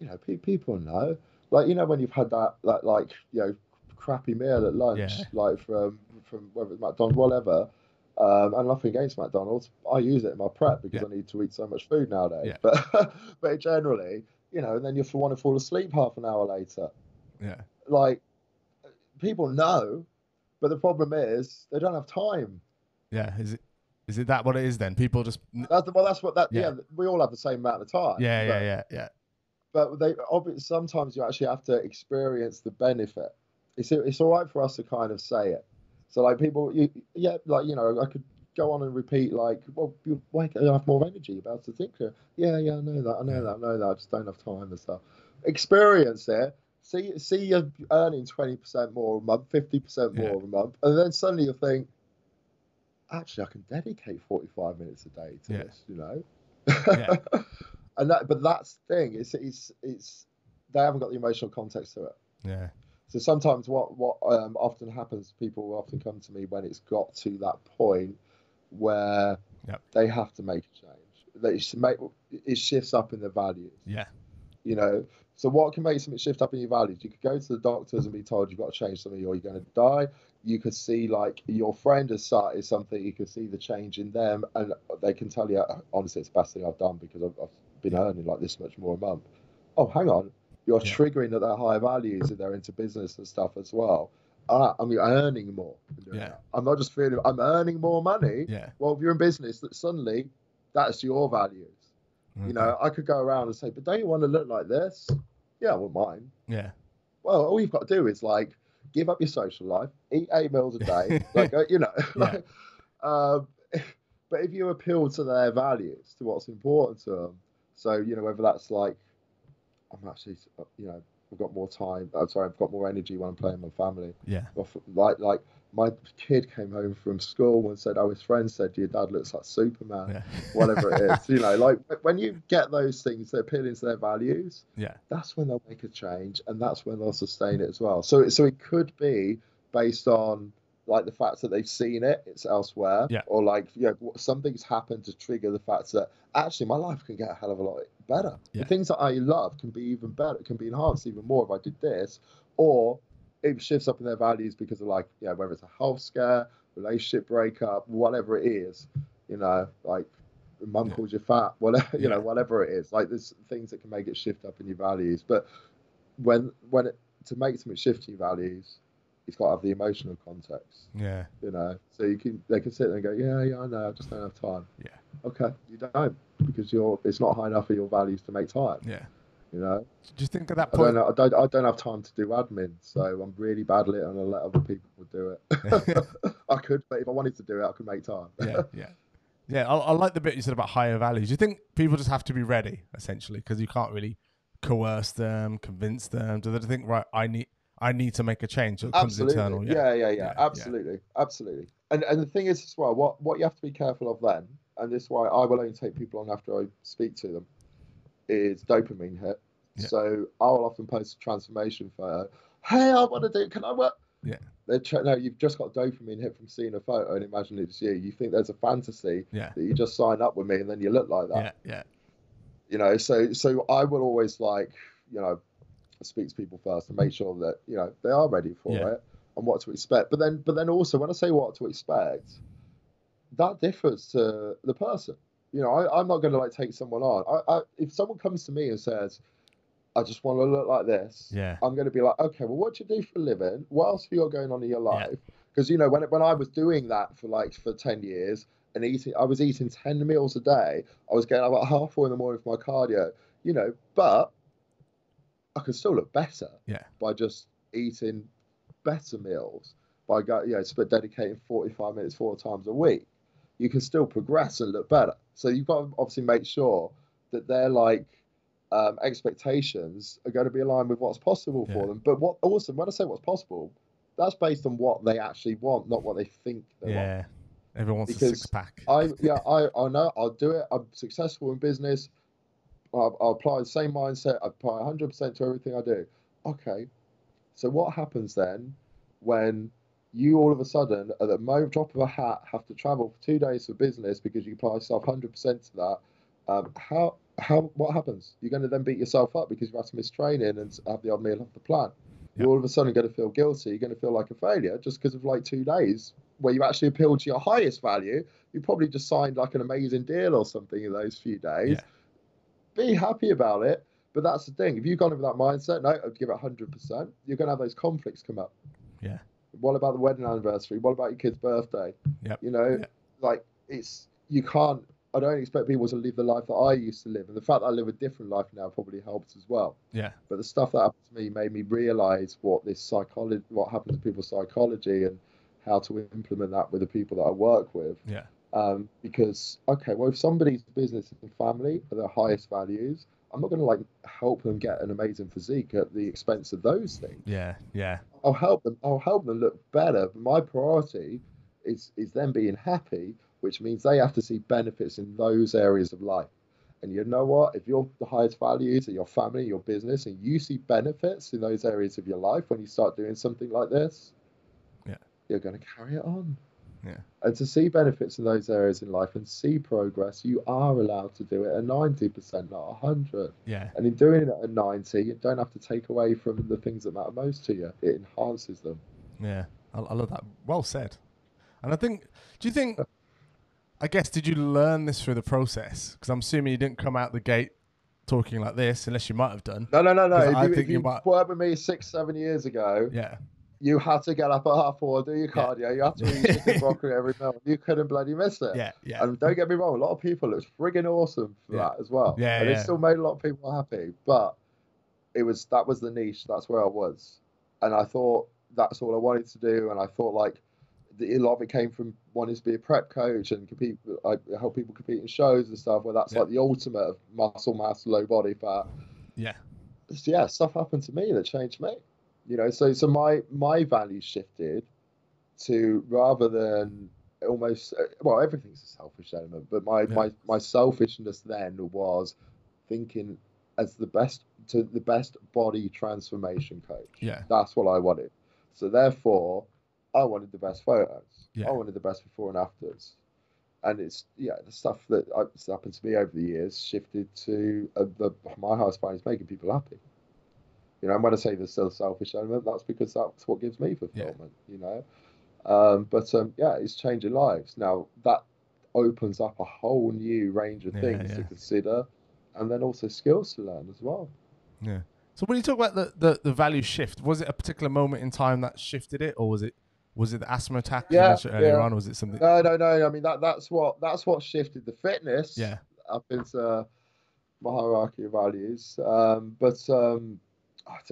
You know, pe people know. Like you know when you've had that that like you know. crappy meal at lunch, yeah. like from from whether it's McDonald's, whatever. Um, and nothing against McDonald's, I use it in my prep because yeah. I need to eat so much food nowadays. Yeah. But but generally, you know, and then you want to fall asleep half an hour later. Yeah, like people know, but the problem is they don't have time. Yeah, is it is it that what it is then? People just that's, well, that's what that yeah. yeah. We all have the same amount of time. Yeah, but, yeah, yeah, yeah. But they obviously sometimes you actually have to experience the benefit. It's, it's all right for us to kind of say it. So, like, people, you, yeah, like, you know, I could go on and repeat, like, well, you wake up, you have more energy, you're about to think, yeah, yeah, I know that, I know that, I know that, I just don't have time and stuff. Experience it. See, see you're earning twenty percent more a month, fifty percent more yeah. a month, and then suddenly you think, actually, I can dedicate forty-five minutes a day to yeah. this, you know? Yeah. and that, But that's the thing, it's, it's, it's, they haven't got the emotional context to it. Yeah. So sometimes what, what um, often happens, people often come to me when it's got to that point where yep. they have to make a change. They should make, it shifts up in their values. Yeah. You know, so what can make something shift up in your values? You could go to the doctors and be told you've got to change something or you're going to die. You could see like your friend has started something. You could see the change in them and they can tell you, honestly, it's the best thing I've done because I've, I've been earning like this much more a month. Oh, hang on. You're yeah. triggering at their higher values if they're into business and stuff as well. Uh, I mean, earning more. Yeah. I'm not just feeling, I'm earning more money. Yeah. Well, if you're in business, that suddenly that's your values. Mm-hmm. You know, I could go around and say, but don't you want to look like this? Yeah, well, mine. Yeah. Well, all you've got to do is like, give up your social life, eat eight meals a day, like, you know. Like, yeah. um, but if you appeal to their values, to what's important to them, so, you know, whether that's like, I'm actually, you know, I've got more time. I'm sorry, I've got more energy when I'm playing with my family. Yeah. Like, like my kid came home from school and said, oh, his friend said, your dad looks like Superman, yeah. whatever it is. You know, like when you get those things, they're appealing to their values. Yeah. That's when they'll make a change and that's when they'll sustain it as well. So, so it could be based on like the fact that they've seen it, it's elsewhere. Yeah. Or like, you know, something's happened to trigger the fact that actually my life can get a hell of a lot better. Yeah. The things that I love can be even better, can be enhanced even more if I did this, or it shifts up in their values because of like, you know, whether it's a health scare, relationship breakup, whatever it is, you know, like mum yeah. calls you fat, whatever, you yeah. know, whatever it is, like there's things that can make it shift up in your values. But when, when it, to make something shift your values, it's got to have the emotional context. Yeah. You know, so you can, they can sit there and go, yeah, yeah, I know, I just don't have time. Yeah. Okay, you don't, because you're, it's not high enough for your values to make time. Yeah. You know? Do you think at that point? I don't, I don't, I don't have time to do admin, so I'm really bad at it and I'll let other people do it. I could, but if I wanted to do it, I could make time. Yeah, yeah. Yeah, I, I like the bit you said about higher values. Do you think people just have to be ready, essentially, because you can't really coerce them, convince them? Do they think, right, I need... I need to make a change. So it absolutely. Comes internal. Yeah. Yeah, yeah, yeah, yeah. Absolutely. Yeah. Absolutely. And and the thing is as well, what, what you have to be careful of then, and this is why I will only take people on after I speak to them, is dopamine hit. Yeah. So I'll often post a transformation photo. Hey, I want to do, can I work? Yeah. They're no, you've just got dopamine hit from seeing a photo and imagine it's you. You think there's a fantasy yeah. that you just sign up with me and then you look like that. Yeah, yeah. You know, so, so I will always like, you know, speak to people first to make sure that you know they are ready for yeah. it and what to expect. But then, but then also when I say what to expect, that differs to the person. You know, I, I'm not going to like take someone on. I, I, if someone comes to me and says, "I just want to look like this," yeah, I'm going to be like, "Okay, well, what do you do for a living? What else have you got going on in your life?" Because yeah. you know, when when I was doing that for like for ten years and eating, I was eating ten meals a day. I was getting up at half four in the morning for my cardio. You know, but I can still look better yeah. by just eating better meals by go, you know, dedicating forty-five minutes four times a week, you can still progress and look better. So you've got to obviously make sure that they're like, Um, expectations are going to be aligned with what's possible for yeah. them. But what also, when I say what's possible, that's based on what they actually want, not what they think they yeah. want. Yeah, everyone wants because a six pack. I yeah, I I know I'll do it. I'm successful in business. I'll, I'll apply the same mindset. I apply one hundred percent to everything I do. Okay, so what happens then when you all of a sudden, at the moment drop of a hat, have to travel for two days for business because you apply yourself one hundred percent to that? Um, how? How? What happens? You're going to then beat yourself up because you have to miss training and have the odd meal off the plan. Yep. You're all of a sudden going to feel guilty. You're going to feel like a failure just because of like two days where you actually appealed to your highest value. You probably just signed like an amazing deal or something in those few days. Yeah. Be happy about it. But that's the thing. If you've gone with that mindset, no, I'd give it one hundred percent. You're going to have those conflicts come up. Yeah. What about the wedding anniversary? What about your kid's birthday? Yep. You know, yep. like it's, you can't, I don't expect people to live the life that I used to live. And the fact that I live a different life now probably helps as well. Yeah. But the stuff that happened to me made me realize what this psychology, what happens to people's psychology and how to implement that with the people that I work with. Yeah. Um, because, okay, well, if somebody's business and family are their highest values, I'm not going to like help them get an amazing physique at the expense of those things. Yeah. Yeah. I'll help them. I'll help them look better. But my priority is, is them being happy, which means they have to see benefits in those areas of life. And you know what? If you're the highest values in your family, your business, and you see benefits in those areas of your life when you start doing something like this, yeah, you're going to carry it on. Yeah. And to see benefits in those areas in life and see progress, you are allowed to do it at ninety percent, not one hundred. Yeah. And in doing it at ninety, you don't have to take away from the things that matter most to you. It enhances them. Yeah, I, I love that. Well said. And I think, do you think... I guess, did you learn this through the process? Because I'm assuming you didn't come out the gate talking like this, unless you might have done. No, no, no, no. If I you, think if you, you might... worked with me six, seven years ago, yeah, you had to get up at half four, do your cardio, yeah. you had to eat chicken broccoli every meal. You couldn't bloody miss it. Yeah, yeah. And don't get me wrong, a lot of people, it was frigging awesome for yeah. that as well. Yeah, and yeah. it still made a lot of people happy, but it was that was the niche. That's where I was. And I thought that's all I wanted to do. And I thought like, a lot of it came from one is be a prep coach and compete. I help people compete in shows and stuff where that's yeah. like the ultimate of muscle mass, low body fat. Yeah. So yeah. Stuff happened to me that changed me, you know? So, so my, my values shifted to rather than almost, well, everything's a selfish element, but my, yeah. my, my selfishness then was thinking as the best to the best body transformation coach. Yeah. That's what I wanted. So therefore, I wanted the best photos. Yeah. I wanted the best before and afters. And it's, yeah, the stuff that I, happened to me over the years shifted to uh, the, my highest value is making people happy. You know, and when I say there's still a selfish element, that's because that's what gives me fulfillment, yeah. you know. Um, but, um, yeah, it's changing lives. Now, that opens up a whole new range of yeah, things yeah. to consider and then also skills to learn as well. Yeah. So when you talk about the, the, the value shift, was it a particular moment in time that shifted it, or was it Was it the asthma attack you yeah, mentioned earlier yeah. on? Was it something? No, no, no. I mean, that, that's what that's what shifted the fitness yeah. up into my hierarchy of values. Um, but um,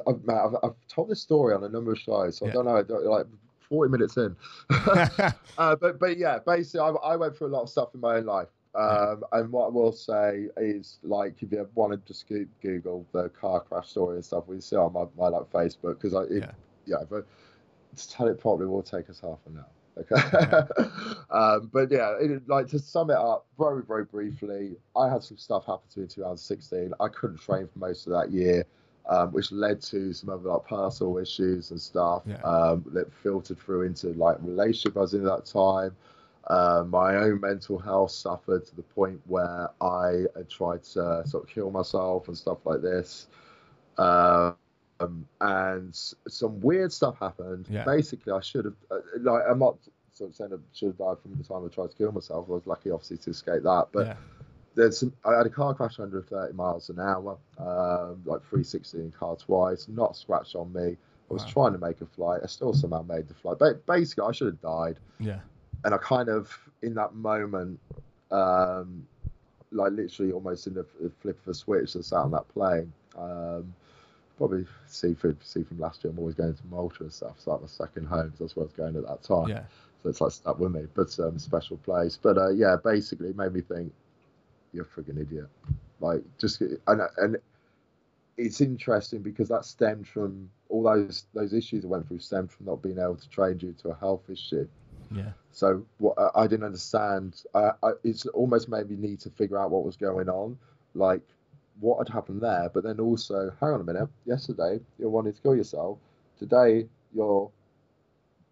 I've, man, I've, I've told this story on a number of shows, so yeah. I don't know, I don't, like forty minutes in. uh, but, but yeah, basically, I, I went through a lot of stuff in my own life. Um, yeah. And what I will say is, like, if you want to just Google the car crash story and stuff, we see on my, my like Facebook, because I, it, yeah, yeah but, to tell it properly will take us half an hour. Okay. um, but yeah, it, like to sum it up very, very briefly, I had some stuff happen to me in two thousand sixteen. I couldn't train for most of that year, um, which led to some other like personal issues and stuff yeah. um, that filtered through into like relationship I was in at that time. Uh, my own mental health suffered to the point where I had tried to sort of kill myself and stuff like this. Um, Um, and some weird stuff happened. Yeah. Basically, I should have, uh, like, I'm not sort of saying I should have died from the time I tried to kill myself. I was lucky, obviously, to escape that. But yeah. there's some, I had a car crash one hundred thirty miles an hour, um, like three sixty in car twice, not a scratch on me. I was wow. trying to make a flight. I still somehow made the flight. But basically, I should have died. Yeah. And I kind of, in that moment, um, like literally almost in the flip of a switch, I sat on that plane. Um, probably seafood, seafood from last year. I'm always going to Malta and stuff. It's like my second home, because that's where I was going at that time. Yeah. So it's like stuck with me, but um, special place. But uh, yeah, basically it made me think, you're a friggin' idiot. Like, just, and, and it's interesting because that stemmed from all those, those issues I went through stemmed from not being able to train due to a health issue. Yeah. So what I didn't understand, I, I, it's almost made me need to figure out what was going on, like what had happened there. But then also, hang on a minute, yesterday you wanted to kill yourself. Today you're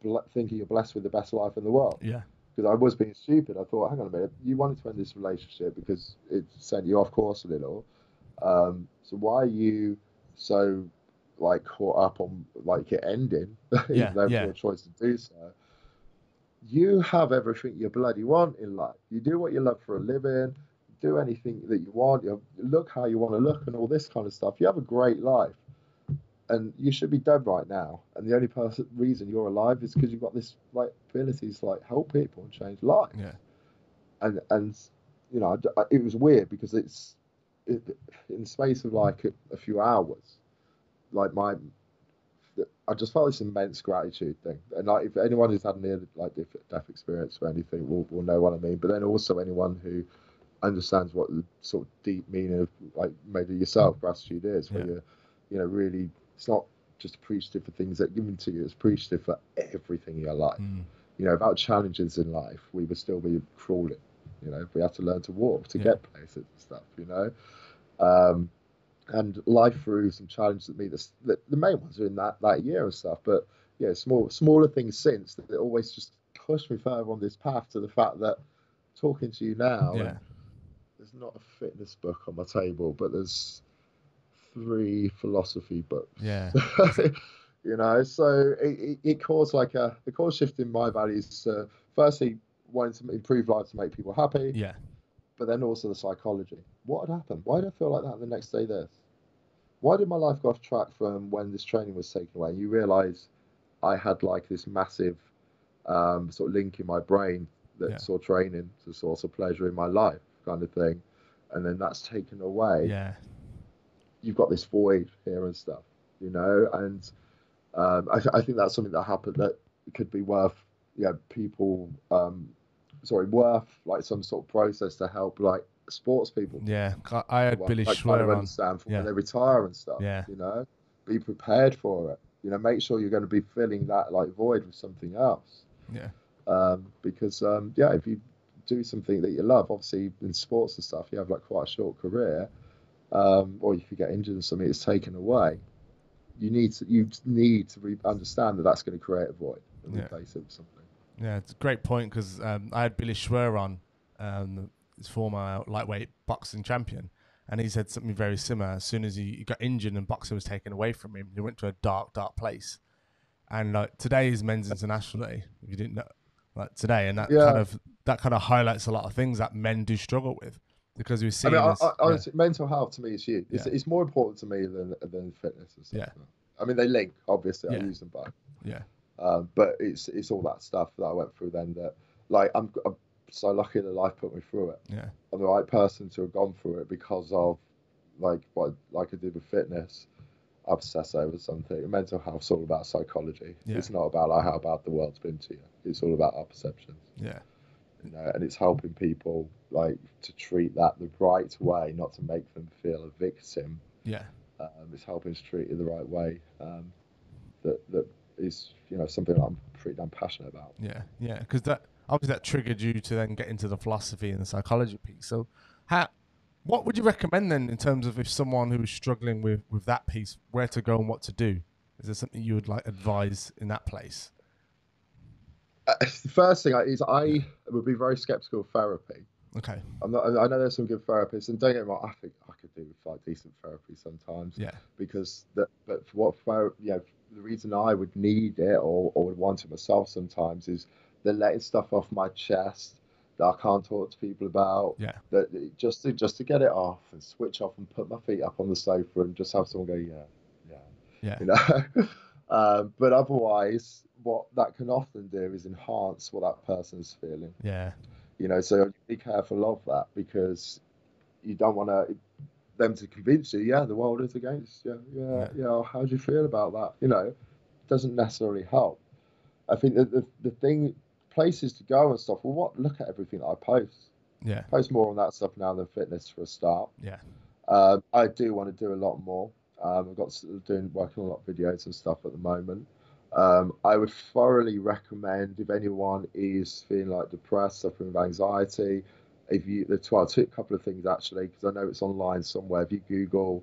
bl- thinking you're blessed with the best life in the world. Yeah. Because I was being stupid. I thought, hang on a minute, you wanted to end this relationship because it sent you off course a little. Um, so why are you so like caught up on like it ending? Yeah, even though yeah. your choice to do so. You have everything you bloody want in life. You do what you love for a living. Do anything that you want. You look how you want to look and all this kind of stuff. You have a great life. And you should be dead right now. And the only person, reason you're alive is because you've got this like ability to like help people and change lives. Yeah. And, and you know, I, it was weird because it's it, in the space of like a, a few hours, like my... I just felt this immense gratitude thing, and like if anyone who's had near like death experience or anything will, will know what I mean. But then also anyone who understands what the sort of deep meaning of like maybe yourself gratitude is, where yeah. you're, you know, really it's not just appreciative for things that are given to you; it's appreciative for everything in your life. Mm. You know, without challenges in life, we would still be crawling. You know, we have to learn to walk to yeah. get places and stuff. You know. Um, and life threw some challenges at me. The, the main ones are in that, that year and stuff. But, yeah, small, smaller things since that always just pushed me further on this path to the fact that talking to you now, yeah. there's not a fitness book on my table, but there's three philosophy books. Yeah. You know, so it, it, it caused like a it caused shift in my values. Uh, firstly, wanting to improve life to make people happy. Yeah. But then also the psychology. What had happened? Why did I feel like that the next day this? Why did my life go off track from when this training was taken away? You realise I had like this massive um, sort of link in my brain that yeah. saw training as a source of pleasure in my life kind of thing. And then that's taken away. Yeah. You've got this void here and stuff, you know? And um, I, th- I think that's something that happened that could be worth, you know, people... Um, sorry, worth like some sort of process to help like sports people. Yeah, I had well, Billy like, Schwer on. Stamford yeah. when they retire and stuff. Yeah, you know, be prepared for it. You know, make sure you're going to be filling that like void with something else. Yeah, um, because um, yeah, if you do something that you love, obviously in sports and stuff, you have like quite a short career, um, or if you get injured or something, it's taken away. You need to you need to re- understand that that's going to create a void and yeah. replace it with something. Yeah, it's a great point because um, I had Billy Schwer on, um, his former lightweight boxing champion, and he said something very similar. As soon as he, he got injured and boxing was taken away from him, he went to a dark, dark place. And like today is Men's International Day. If you didn't know, like today, and that yeah. kind of that kind of highlights a lot of things that men do struggle with because we're seeing. I mean, this, I, I, yeah. I, mental health to me is huge. It's, yeah. it's more important to me than than fitness and stuff. Yeah. I mean, they link obviously. Yeah. I use them both. Yeah. Um, but it's it's all that stuff that I went through then that like I'm, I'm so lucky that life put me through it. Yeah, I'm the right person to have gone through it because of like what like I did with fitness. I obsess over something. Mental health's all about psychology. Yeah. It's not about like how bad the world's been to you. It's all about our perceptions. Yeah, you know, and it's helping people like to treat that the right way, not to make them feel a victim. Yeah, um, it's helping to treat it the right way. Um, that that. Is you know something I'm pretty damn passionate about. Yeah, yeah, because that obviously that triggered you to then get into the philosophy and the psychology piece. So, how, what would you recommend then in terms of if someone who is struggling with with that piece, where to go and what to do? Is there something you would like advise in that place? Uh, the first thing I, is I would be very skeptical of therapy. Okay, I'm not. I know there's some good therapists, and don't get me wrong. I think I could do with like decent therapy sometimes. Yeah, because that. But for what therapy, you know. The reason I would need it or, or would want it myself sometimes is they're letting stuff off my chest that I can't talk to people about. Yeah. That just to just to get it off and switch off and put my feet up on the sofa and just have someone go, yeah, yeah, yeah. You know. um, but otherwise, what that can often do is enhance what that person's feeling. Yeah. You know, so be careful of that because you don't want to. them to convince you, yeah, the world is against you. Yeah, yeah, yeah. How do you feel about that? You know, doesn't necessarily help. I think that the, the thing, places to go and stuff. Well, what? Look at everything I post. Yeah. Post more on that stuff now than fitness for a start. Yeah. Um, I do want to do a lot more. Um, I've got doing working on a lot of videos and stuff at the moment. Um, I would thoroughly recommend if anyone is feeling like depressed, suffering with anxiety. If you, the well, I took a couple of things actually because I know it's online somewhere. If you Google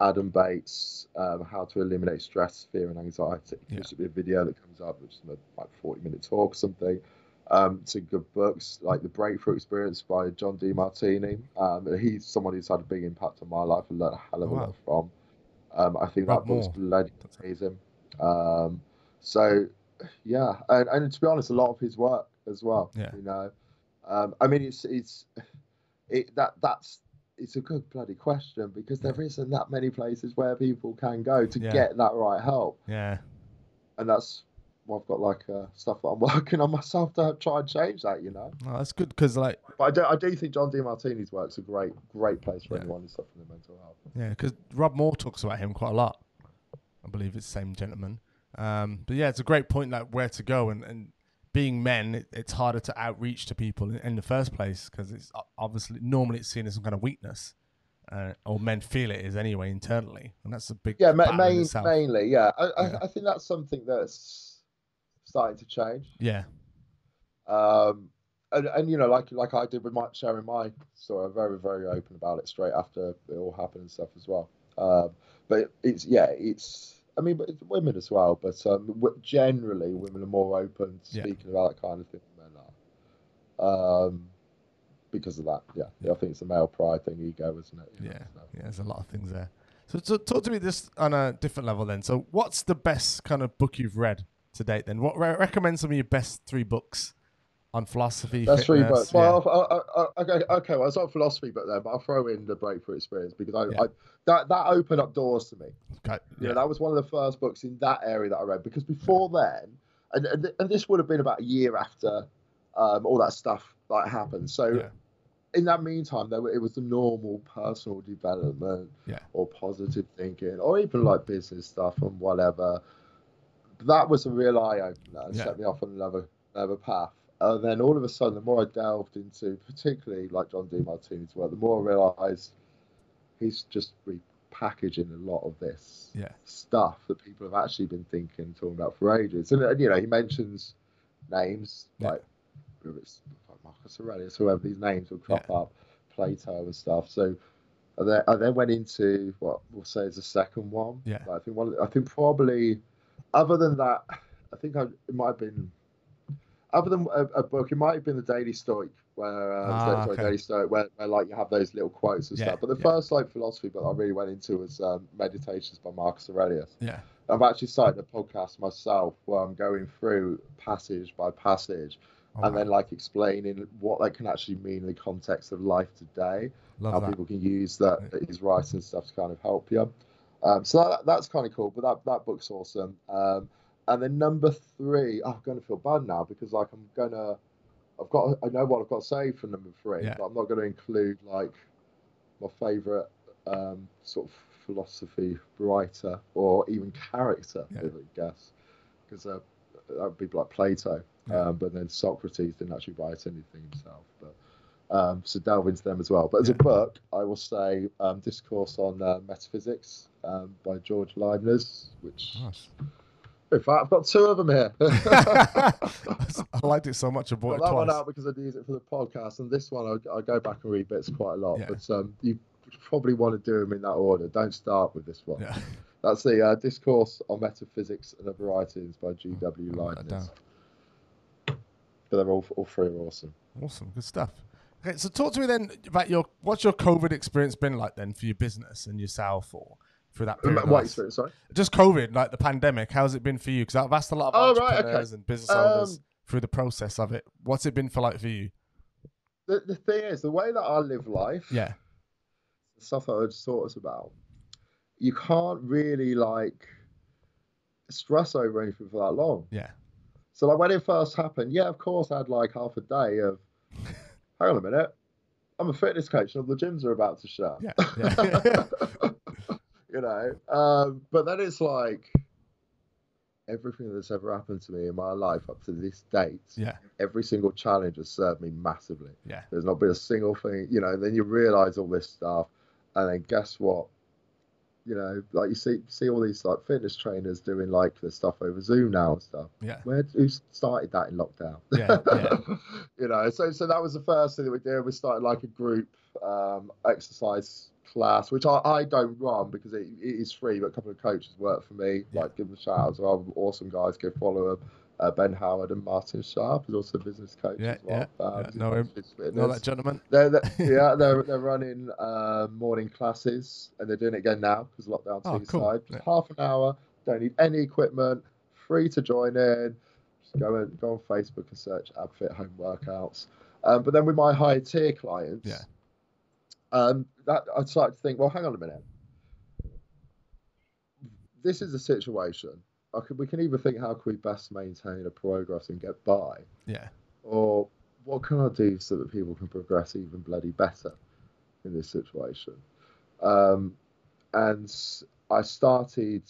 Adam Bates, um, how to eliminate stress, fear, and anxiety, yeah. There should be a video that comes up, which is like a forty-minute talk or something. Um, some good books like The Breakthrough Experience by John Demartini. Um, he's someone who's had a big impact on my life and learned a hell of a oh, wow. lot from. Um, I think Rob that book's bloody amazing. Um, so, yeah, and, and to be honest, a lot of his work as well. Yeah. You know, um, I mean, it's it's it that that's it's a good bloody question because there isn't that many places where people can go to yeah. get that right help. Yeah, and that's. Well, I've got like uh, stuff that I'm working on myself to try and change that, you know. Oh, that's good because like, but I do, I do think John Demartini's work's a great, great place for yeah. anyone who's suffering mental health. Yeah, because Rob Moore talks about him quite a lot. I believe it's the same gentleman. Um, but yeah, it's a great point like where to go and, and being men, it, it's harder to outreach to people in, in the first place because it's obviously normally it's seen as some kind of weakness. Uh, or men feel it is anyway internally, and that's a big yeah, main, mainly yeah. I, yeah. I, I think that's something that's. starting to change, yeah. Um, and, and you know, like like I did with my sharing my story, I'm very very open about it straight after it all happened and stuff as well. Um, but it, it's yeah, it's I mean, but it's women as well. But um, generally, women are more open to yeah. speaking about that kind of thing than men are. Um, because of that, yeah. yeah, I think it's a male pride thing, ego, isn't it? You yeah, know, so. yeah. There's a lot of things there. So, so talk to me this on a different level then. So, what's the best kind of book you've read? To date, then, what re recommend some of your best three books on philosophy? Best three books. Well, yeah. I, I, I, okay, okay. Well, it's not philosophy, but then, but I'll throw in The Breakthrough Experience because I, yeah. I that that opened up doors to me. Okay. Yeah, yeah, that was one of the first books in that area that I read because before yeah. then, and, and and this would have been about a year after um, all that stuff like happened. So, yeah. in that meantime, there it was the normal personal development, yeah. or positive thinking, or even like business stuff and whatever. That was a real eye-opener and yeah. set me off on another, another path. And then all of a sudden, the more I delved into, particularly like John Demartini's work, the more I realised he's just repackaging a lot of this yeah. stuff that people have actually been thinking and talking about for ages. And, and you know, he mentions names yeah. like, it's like Marcus Aurelius, whoever these names will crop yeah. up, Plato and stuff. So I then, I then went into what we'll say is the second one. Yeah. Like, I think one. I think probably... Other than that, I think I, it might have been, other than a, a book, it might have been The Daily Stoic, where, uh, ah, sorry, okay. Daily Stoic, where, where like you have those little quotes and yeah, stuff. But the yeah. first like philosophy book I really went into was um, Meditations by Marcus Aurelius. Yeah, I've actually started a podcast myself where I'm going through passage by passage oh, and wow. then like explaining what that can actually mean in the context of life today, Love how that. people can use that, his writing and stuff to kind of help you. Um, so that, that's kind of cool, but that, that book's awesome. Um, and then number three, oh, I'm going to feel bad now because like I'm going to, I've got, I know what I've got to say for number three, yeah. but I'm not going to include like my favourite um, sort of philosophy writer or even character, yeah. I guess, because uh, that would be like Plato. Yeah. Um, but then Socrates didn't actually write anything himself, but. Um, so delve into them as well. But as yeah. a book, I will say um, Discourse on uh, Metaphysics um, by George Leibniz, which, nice. in fact, I've got two of them here. I liked it so much, I bought it twice. I got that one out because I'd use it for the podcast, and this one I, I go back and read bits quite a lot. Yeah. But um, you probably want to do them in that order. Don't start with this one. Yeah. That's the uh, Discourse on Metaphysics and Other Writings by G W Leibniz. But they're all, all three are awesome. Awesome, good stuff. Okay, so talk to me then about your, what's your COVID experience been like then for your business and yourself or through that period? What experience, sorry? Just COVID, like the pandemic, how's it been for you? Because I've asked a lot of oh, entrepreneurs right, okay. and business owners um, through the process of it. What's it been for like for you? The, the thing is, the way that I live life, yeah, the stuff that I just taught us about, you can't really like stress over anything for that long. Yeah. So like when it first happened, yeah, of course I had like half a day of... hang on a minute, I'm a fitness coach, and all the gyms are about to shut. Yeah, yeah. You know, um, but that is like everything that's ever happened to me in my life up to this date. Yeah. Every single challenge has served me massively. Yeah. There's not been a single thing, you know. Then you realize all this stuff, and then guess what? You know, like you see see all these like fitness trainers doing like the stuff over Zoom now and stuff. Yeah. Where who started that in lockdown? Yeah. Yeah. You know, so so that was the first thing that we did. We started like a group um, exercise class, which I, I don't run because it, it is free, but a couple of coaches work for me. Yeah. Like give them a shout out as well. Awesome guys, go follow them. Uh, Ben Howard and Martin Sharp is also a business coach yeah, as well. Yeah, um, yeah. No, him. Know that gentleman. They're, they're, yeah, they're, they're running uh, morning classes, and they're doing it again now because lockdown oh, cool. yeah. Half an hour, don't need any equipment, free to join in. Just go, and, go on Facebook and search Abfit Home Workouts. Um, but then with my higher tier clients, yeah. um, that I started to think, well, hang on a minute. This is a situation. I could, we can either think how can we best maintain a progress and get by, yeah, or what can I do so that people can progress even bloody better in this situation. Um, and I started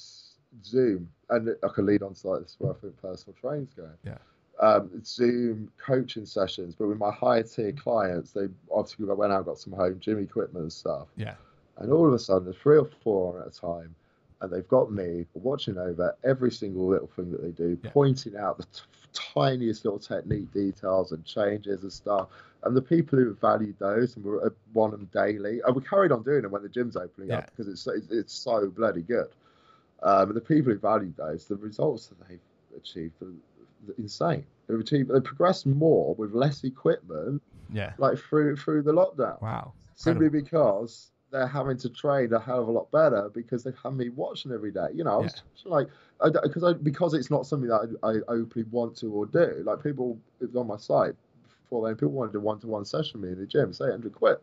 Zoom, and I can lead on to like this where I think personal training's going. Yeah, um, Zoom coaching sessions, but with my higher tier clients, they obviously I went out and got some home gym equipment and stuff. Yeah, and all of a sudden there's three or four on at a time. And they've got me watching over every single little thing that they do, yeah. pointing out the t- tiniest little technique details and changes and stuff. And the people who valued those and were won them daily, and we carried on doing them when the gym's opening yeah. up because it's so, it's so bloody good. Um, and the people who valued those, the results that they've achieved are insane. They've achieved, they progressed more with less equipment, yeah, like through through the lockdown. Wow, simply incredible. Because. They're having to train a hell of a lot better because they've had me watching every day. You know, I was yeah. like, I, because I, because it's not something that I, I openly want to or do. Like people on my site before then, people wanted a one-to-one session with me in the gym. Say, Andrew, quit.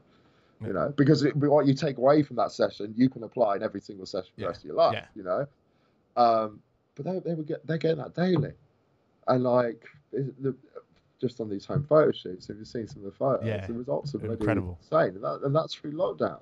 Yeah. You know, because it, what you take away from that session, you can apply in every single session for yeah. the rest of your life. Yeah. You know, um, but they they were get they're getting that daily, and like the. Just on these home photo shoots, if you've seen some of the photos, yeah. the results are incredible, insane, and, that, and that's through lockdown.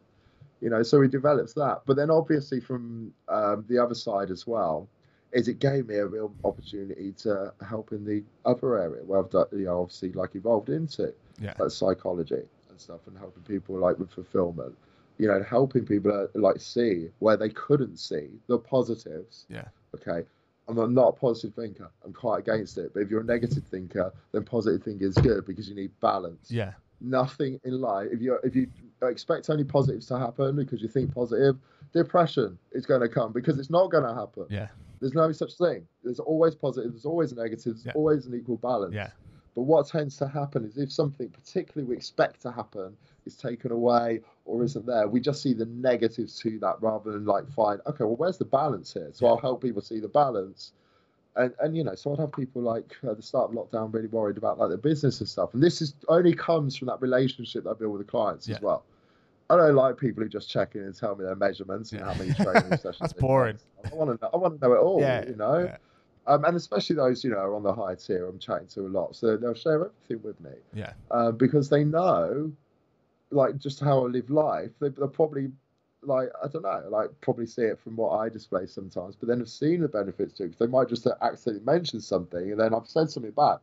You know, so he develops that. But then obviously from um, the other side as well is it gave me a real opportunity to help in the other area where I've done, you know, obviously like evolved into yeah. like psychology and stuff and helping people like with fulfillment, you know, and helping people like see where they couldn't see the positives. Yeah. Okay. And I'm not a positive thinker. I'm quite against it. But if you're a negative thinker, then positive thinking is good because you need balance. Yeah. Nothing in life. If you if you expect only positives to happen because you think positive, depression is going to come because it's not going to happen. Yeah. There's no such thing. There's always positive. There's always negative. There's yeah. always an equal balance. Yeah. But what tends to happen is if something particularly we expect to happen is taken away or isn't there, we just see the negatives to that rather than like find okay, well, where's the balance here? So yeah. I'll help people see the balance. And, and, you know, so I'd have people like at the start of lockdown really worried about like their business and stuff. And this is only comes from that relationship that I build with the clients yeah. as well. I don't like people who just check in and tell me their measurements yeah. and how many training sessions. That's boring. I want to know, I want to know it all, yeah. you know. Yeah. Um, and especially those, you know, are on the high tier I'm chatting to a lot. So they'll share everything with me. Yeah. Uh, because they know, like, just how I live life. They, they're probably... like I don't know, like probably see it from what I display sometimes, but then have seen the benefits too. Because they might just accidentally mention something, and then I've said something back.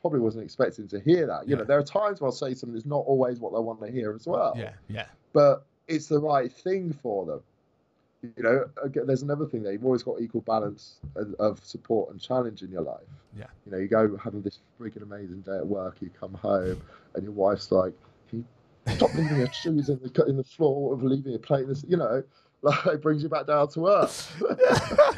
Probably wasn't expecting to hear that. You yeah. know, there are times where I'll say something that's not always what they want to hear as well. Yeah, yeah. But it's the right thing for them. You know, again, there's another thing that you've always got equal balance of support and challenge in your life. Yeah. You know, you go having this freaking amazing day at work, you come home, and your wife's like, he. Stop leaving your shoes in the in the floor, or leaving your plate. You know, like it brings you back down to earth.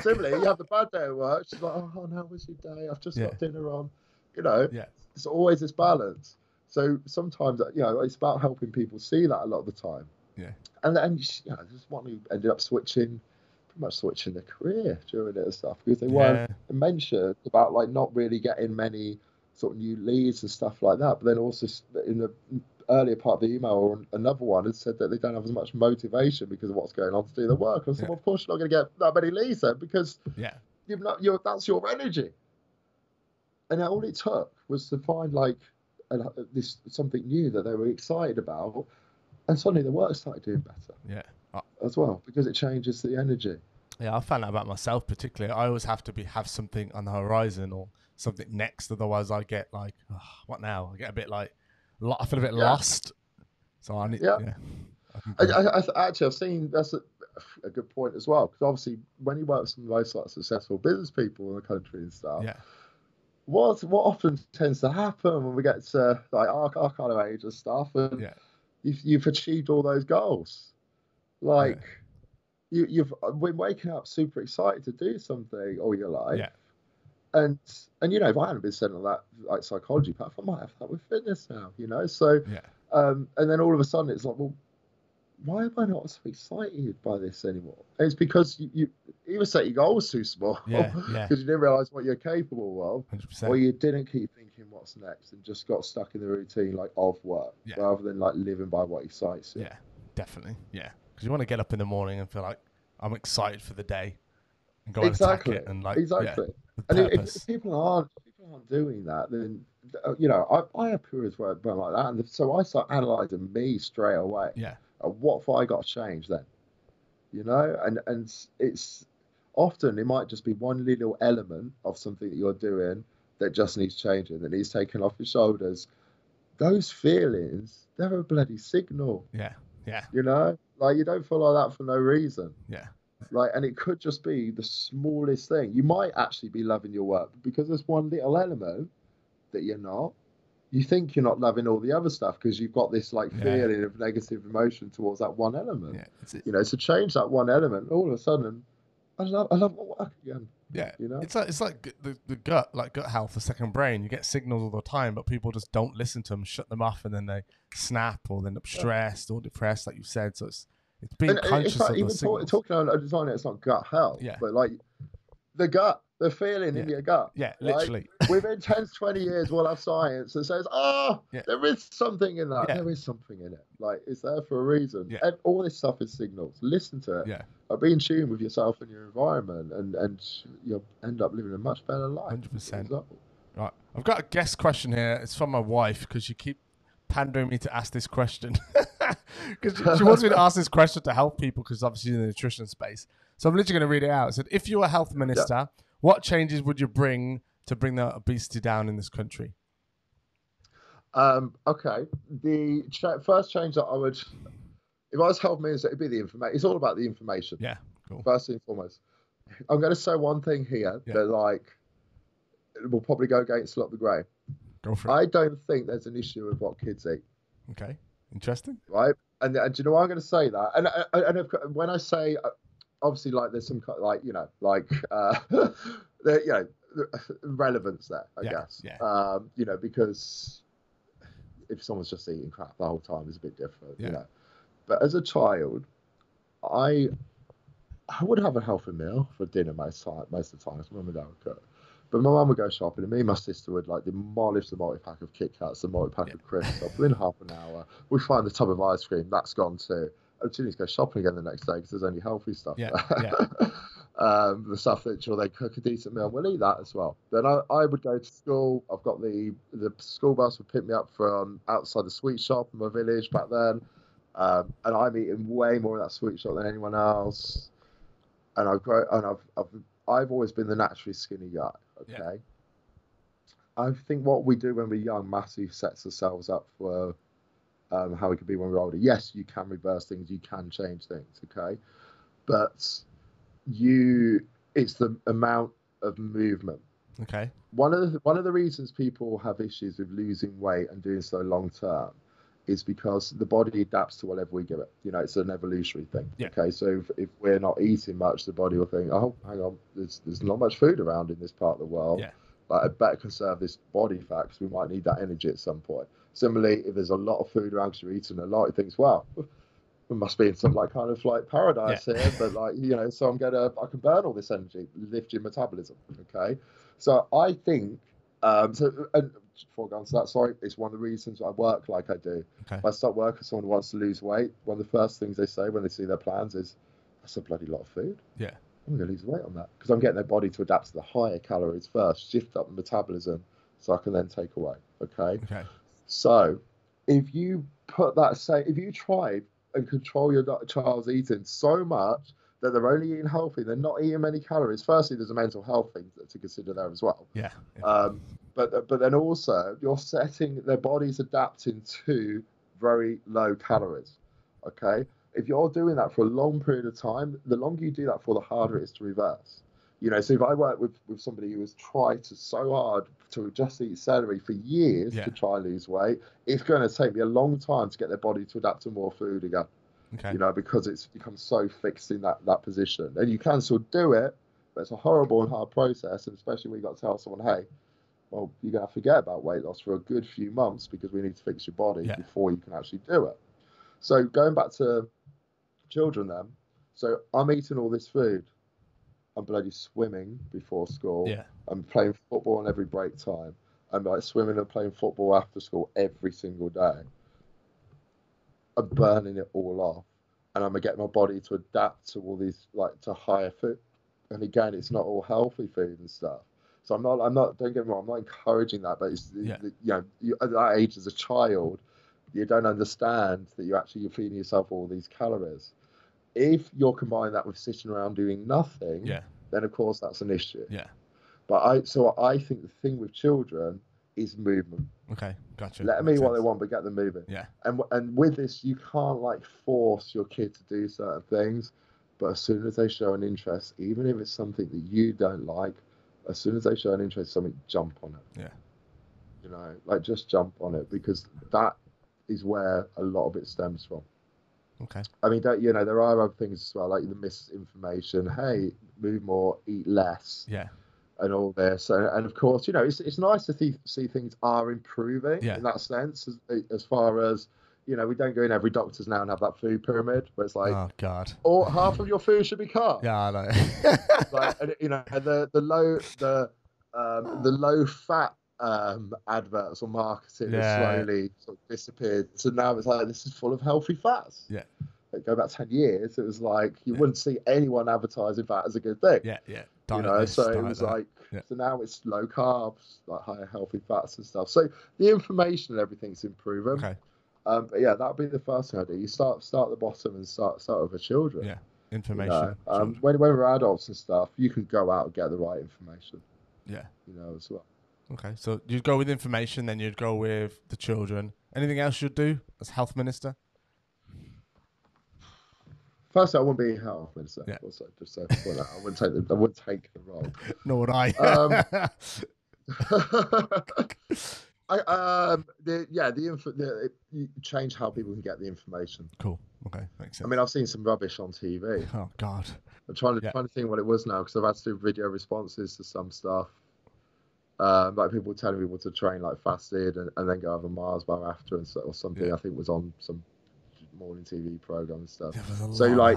Similarly, you have a bad day at work. She's like, "Oh, how was your day? I've just yeah. got dinner on." You know, yeah. it's always this balance. So sometimes, you know, it's about helping people see that a lot of the time. Yeah, and then you know, there's one who ended up switching, pretty much switching their career during it and stuff because they yeah. weren't mentioned about like not really getting many sort of new leads and stuff like that. But then also in the earlier part of the email or another one had said that they don't have as much motivation because of what's going on to do the work. I said, yeah. well, of course you're not going to get that many leads then because yeah. you've not, you're, that's your energy. And all it took was to find like a, this something new that they were excited about, and suddenly the work started doing better. Yeah, I, as well, because it changes the energy. Yeah, I found that about myself particularly. I always have to be have something on the horizon or something next, otherwise I get like, oh, what now? I get a bit like, I feel a bit yeah. lost. So I need. Yeah. yeah. I, I, I, actually, I've seen that's a, a good point as well, because obviously when you work with some of those like successful business people in the country and stuff, yeah. what what often tends to happen when we get to like our, our kind of age and stuff, and yeah. you've, you've achieved all those goals, like yeah. you, you've been waking up super excited to do something all your life, yeah. and and you know, if I hadn't been sent on that like psychology path, I might have that with fitness now, you know. So yeah. um, and then all of a sudden it's like, well, why am I not so excited by this anymore? And it's because you, you either set your goals too small, because yeah, yeah. you didn't realise what you're capable of, one hundred percent. Or you didn't keep thinking what's next and just got stuck in the routine like of work, yeah. rather than like living by what excites you. Yeah, definitely. Yeah, because you want to get up in the morning and feel like I'm excited for the day and go exactly. and attack it and like exactly. Yeah, and if, if people aren't people aren't doing that, then you know I I have periods where I've been like that, and so I start analysing me straight away. Yeah. What have I got to change then? You know, and, and it's often it might just be one little element of something that you're doing that just needs changing, that needs taken off your shoulders. Those feelings, they're a bloody signal. Yeah, yeah. You know, like you don't feel like that for no reason. Yeah. Like, and it could just be the smallest thing. You might actually be loving your work, but because there's one little element that you're not, you think you're not loving all the other stuff because you've got this like yeah. feeling of negative emotion towards that one element. Yeah, it's, it's, you know, so change that one element. All of a sudden, I love, I love my work again. Yeah, you know, it's like it's like the, the gut, like gut health, the second brain. You get signals all the time, but people just don't listen to them, shut them off, and then they snap or they end up stressed yeah. or depressed, like you said. So it's it's being and, conscious it's like of even the talk, talking about design. It's not gut health, yeah. but like the gut. The feeling yeah. in your gut. Yeah, literally. Like, within ten, twenty years, we'll have science that says, oh, yeah. there is something in that. Yeah. There is something in it. Like, it's there for a reason. Yeah. And all this stuff is signals. Listen to it. Yeah. Like, be in tune with yourself and your environment, and, and you'll end up living a much better life. one hundred percent. Right. I've got a guest question here. It's from my wife, because you keep pandering me to ask this question. Because she, she wants me to ask this question to help people, because obviously in the nutrition space. So I'm literally going to read it out. It said, if you were a health minister... Yeah. What changes would you bring to bring the obesity down in this country? Um, okay. The ch first change that I would, if I was health minister, it'd be the information. It's all about the information. Yeah, cool. First and foremost. I'm going to say one thing here yeah. that, like, will probably go against a lot of the grain. Go for it. I don't think there's an issue with what kids eat. Okay. Interesting. Right? And, and do you know why I'm going to say that? And, and, and when I say... Obviously, like there's some kind of, like you know, like uh, the, you know, relevance there, I yeah, guess. Yeah. Um, you know, because if someone's just eating crap the whole time, it's a bit different, yeah. you know. But as a child, I I would have a healthy meal for dinner most time, most of the time. My mum and dad would cook, but my mum would go shopping, and me and my sister would like demolish the multi pack of Kit Kats, the multi pack yeah. of crisps. Within half an hour, we find the tub of ice cream that's gone too. I just need to go shopping again the next day because there's only healthy stuff. Yeah, yeah. um, the stuff that sure they cook a decent meal, we'll eat that as well. Then I, I would go to school. I've got the the school bus would pick me up from outside the sweet shop in my village back then, um, and I'm eating way more of that sweet shop than anyone else. And I've grown, and I've I've I've always been the naturally skinny guy. Okay, yeah. I think what we do when we're young massively sets ourselves up for. Um, how it could be when we're older. Yes, you can reverse things, you can change things, okay? But you, it's the amount of movement. Okay. One of the, one of the reasons people have issues with losing weight and doing so long term is because the body adapts to whatever we give it. You know, it's an evolutionary thing. Yeah. Okay, so if, if we're not eating much, the body will think, oh, hang on, there's, there's not much food around in this part of the world. Yeah. Like, I better conserve this body fat because we might need that energy at some point. Similarly, if there's a lot of food around because you're eating a lot, it thinks, wow, we must be in some like kind of like paradise yeah. here. But like, you know, so I'm going to, I can burn all this energy, lift your metabolism. Okay. So I think, um, so, and before I go on to that, sorry, it's one of the reasons I work like I do. Okay. If I start working with someone who wants to lose weight, one of the first things they say when they see their plans is, that's a bloody lot of food. Yeah. I'm going to lose weight on that because I'm getting their body to adapt to the higher calories first, shift up the metabolism so I can then take away. Okay. Okay. So if you put that, say, if you try and control your child's eating so much that they're only eating healthy, they're not eating many calories. Firstly, there's a mental health thing to consider there as well. Yeah. yeah. Um, but but then also you're setting their body's adapting to very low calories. Okay. If you're doing that for a long period of time, the longer you do that for, the harder it is to reverse. You know, so if I worked with, with somebody who has tried to so hard to just eat celery for years yeah. to try and lose weight, it's going to take me a long time to get their body to adapt to more food again. Okay. You know, because it's become so fixed in that, that position. And you can still do it, but it's a horrible and hard process, and especially when you've got to tell someone, hey, well, you're going to forget about weight loss for a good few months because we need to fix your body yeah. before you can actually do it. So going back to children then, so I'm eating all this food. I'm bloody swimming before school. Yeah. I'm playing football on every break time. I'm like swimming and playing football after school every single day. I'm burning it all off, and I'm gonna get my body to adapt to all these, like, to higher food. And again, it's not all healthy food and stuff. So I'm not, I'm not. Don't get me wrong, I'm not encouraging that, but it's yeah. you know, you, at that age as a child, you don't understand that you actually you're feeding yourself all these calories. If you're combining that with sitting around doing nothing, yeah. then of course that's an issue. Yeah. But I so I think the thing with children is movement. Okay, gotcha. Let them eat what they want, but get them moving. Yeah. And and with this, you can't like force your kid to do certain things, but as soon as they show an interest, even if it's something that you don't like, as soon as they show an interest, something jump on it. Yeah. You know, like just jump on it, because that is where a lot of it stems from. Okay. I mean, don't, you know, there are other things as well, like the misinformation. Hey, move more, eat less. Yeah. And all this, and, and of course, you know, it's it's nice to see, see things are improving yeah. in that sense. As, as far as, you know, we don't go in every doctor's now and have that food pyramid where it's like, oh god, or half of your food should be carbs. Yeah, I know. Like, and, you know, the the low the um, the low fat. Um, adverts or marketing yeah. slowly sort of disappeared. So now it's like, this is full of healthy fats. Yeah. Like, go back ten years, it was like, you yeah. wouldn't see anyone advertising fat as a good thing. Yeah, yeah. Diet, you know, this, so it was that. Like, yeah. so now it's low carbs, like higher healthy fats and stuff. So the information and everything's improving. Okay. Um, but yeah, that'd be the first thing I do. You start start at the bottom and start start with the children. Yeah, information. You know? um, when, when we're adults and stuff, you can go out and get the right information. Yeah. You know, as well. Okay, so you'd go with information, then you'd go with the children. Anything else you'd do as health minister? First, I wouldn't be a health minister. Yeah. Also, just so point out, I wouldn't take the I wouldn't take the role. Nor would I. Um, I um, the, yeah, the, inf- the you change how people can get the information. Cool. Okay, makes sense. I mean, I've seen some rubbish on T V. Oh God. I'm trying to yeah. trying to think what it was now, because I've had to do video responses to some stuff. Um, like people telling people to train like fasted and, and then go have a Mars bar after and so, or something. Yeah. I think was on some morning T V program and stuff. So like,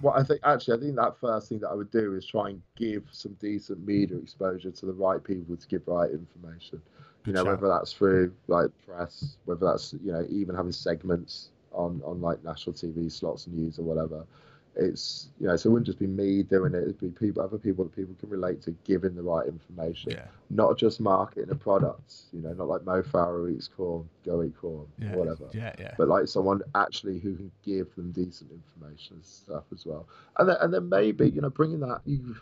what I think actually, I think that first thing that I would do is try and give some decent media exposure to the right people to give right information. Good you know, shout. Whether that's through like press, whether that's, you know, even having segments on on like national T V slots and news or whatever. It's, you know, so it wouldn't just be me doing it, it'd be people, other people that people can relate to, giving the right information, yeah. not just marketing a product, you know, not like Mo Farah eats corn, go eat corn, yeah, whatever, yeah, yeah. but like someone actually who can give them decent information and stuff as well. And then, and then maybe, you know, bringing that, you,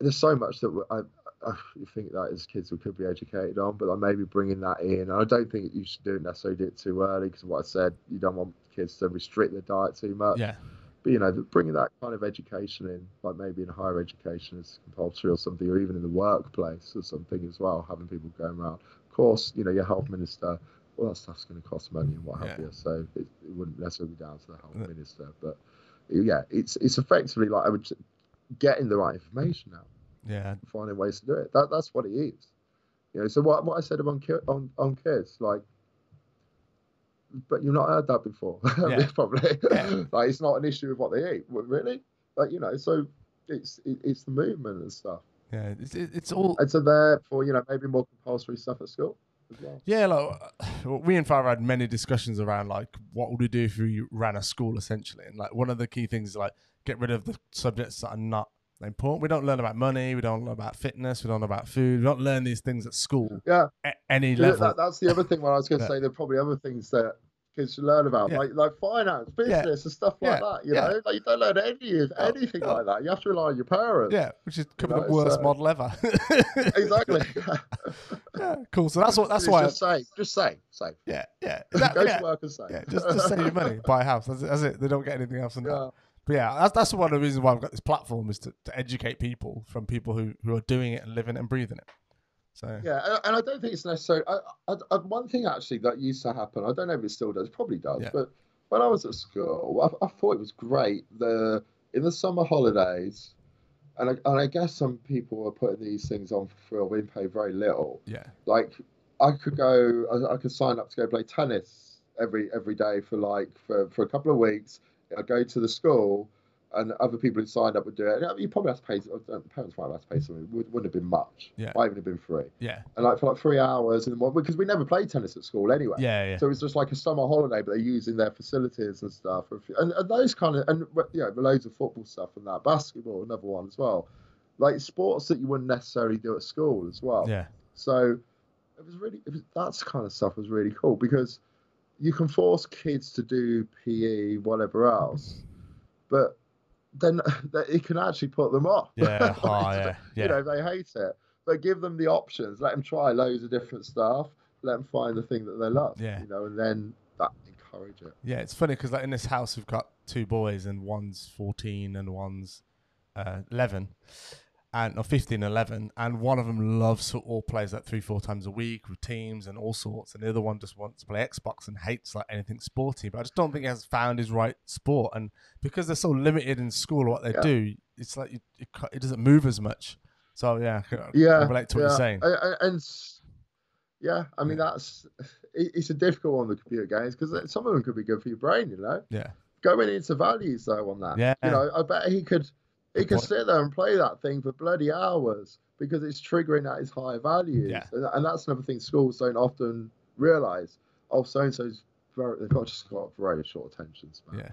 there's so much that I, I think that as kids we could be educated on, but like maybe bringing that in. And I don't think you should do it necessarily do it too early, because what I said, you don't want kids to restrict their diet too much. Yeah. But, you know, bringing that kind of education in, like maybe in higher education as compulsory or something, or even in the workplace or something as well, having people going around. Of course, you know, your health minister, all that stuff's going to cost money and what have yeah. you. So it, it wouldn't necessarily be down to the health yeah. minister. But, yeah, it's it's effectively like I would getting the right information out. Yeah. Finding ways to do it. That That's what it is. You know, so what, what I said on, on, on kids, like, but you've not heard that before, yeah. probably. Yeah. Like, it's not an issue with what they eat, really. Like, you know, so it's it, it's the movement and stuff. Yeah, it's it's all. And so therefore, you know, maybe more compulsory stuff at school as well. Yeah, like we and Farah had many discussions around like what would we do if we ran a school essentially, and like one of the key things is like get rid of the subjects that are not no point. We don't learn about money. We don't learn about fitness. We don't learn about food. We don't learn these things at school. Yeah. At any level. That, that's the other thing when I was going to yeah. say there are probably other things that kids should learn about, yeah. like like finance, business, yeah. and stuff like yeah. that. You yeah. know, like you don't learn any of oh, anything oh. like that. You have to rely on your parents. Yeah, which is could be the worst so. model ever. Exactly. Yeah, cool. So that's what that's it's why. Just I, say, just say, say. Yeah, yeah. That, go yeah. to work and say. Yeah, just, just save your money, buy a house. That's it, that's it. They don't get anything else than yeah. that. But yeah, that's that's one of the reasons why I've got this platform is to, to educate people from people who who are doing it and living it and breathing it. So. Yeah, and, and I don't think it's necessary. I, I, I, one thing actually that used to happen, I don't know if it still does, probably does, yeah. but when I was at school, I, I thought it was great. The in the summer holidays, and I, and I guess some people were putting these things on for free or being paid very little. Yeah, like I could go, I, I could sign up to go play tennis every every day for like for, for a couple of weeks. I'd go to the school. And other people who signed up would do it. You probably have to pay. Parents might have to pay something. It wouldn't have been much. Yeah. Might even have been free. Yeah. And like for like three hours and one, because we never played tennis at school anyway. Yeah. yeah. So it's just like a summer holiday, but they're using their facilities and stuff. And, and those kind of and you know loads of football stuff and that basketball, another one as well, like sports that you wouldn't necessarily do at school as well. Yeah. So it was really it was, that's kind of stuff was really cool because you can force kids to do P E, whatever else, but then it can actually put them off. Yeah, like, oh, yeah, yeah. You know, they hate it. But give them the options. Let them try loads of different stuff. Let them find the thing that they love. Yeah. You know, and then that encourage it. Yeah, it's funny because like in this house we've got two boys and one's fourteen and one's uh, eleven, and or fifteen and eleven, and one of them loves football, plays like three, four times a week with teams and all sorts, and the other one just wants to play Xbox and hates like anything sporty. But I just don't think he has found his right sport, and because they're so limited in school what they yeah. do, it's like you, it, it doesn't move as much. So yeah, I, yeah, I relate to what yeah. you're saying. I, I, and yeah, I mean yeah. that's it, it's a difficult one with computer games because some of them could be good for your brain, you know. Yeah, going into values though on that. Yeah, you know, I bet he could. He can sit there and play that thing for bloody hours because it's triggering at his high values. Yeah. And that's another thing schools don't often realise. Oh, so-and-so's very, they've got just got very short attention span. Yeah.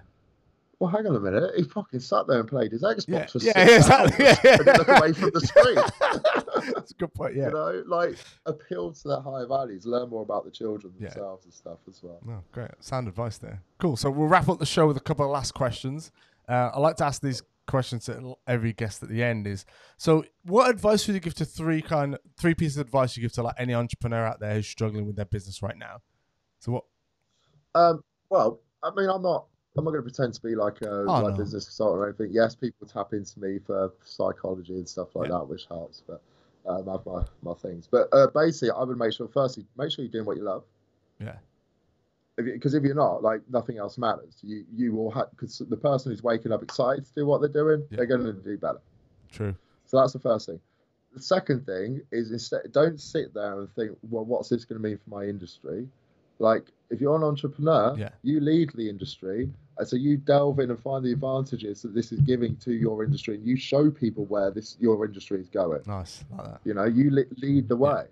Well, hang on a minute. He fucking sat there and played his Xbox yeah. for six yeah, yeah, exactly. hours yeah, yeah. and look away from the screen. That's a good point, yeah. You know, like, appeal to their high values. Learn more about the children themselves yeah. and stuff as well. Oh, great. Sound advice there. Cool. So we'll wrap up the show with a couple of last questions. Uh, I like to ask these question to every guest at the end is, so what advice would you give to three kind of, three pieces of advice you give to like any entrepreneur out there who's struggling with their business right now? So what? Um, well, I mean, I'm not, I'm not going to pretend to be like a oh, like no. business consultant or anything. Yes, people tap into me for psychology and stuff like yeah. that, which helps, but um, I have my, my things. But uh, basically, I would make sure, firstly, make sure you're doing what you love. Yeah. Because if you're not, like, nothing else matters. You you will have, because the person who's waking up excited to do what they're doing, yeah. they're going to do better. True. So that's the first thing. The second thing is instead, don't sit there and think, well, what's this going to mean for my industry? Like, if you're an entrepreneur, yeah. you lead the industry. And so you delve in and find the advantages that this is giving to your industry, and you show people where this your industry is going. Nice. Like that. You know, you lead the way. Yeah.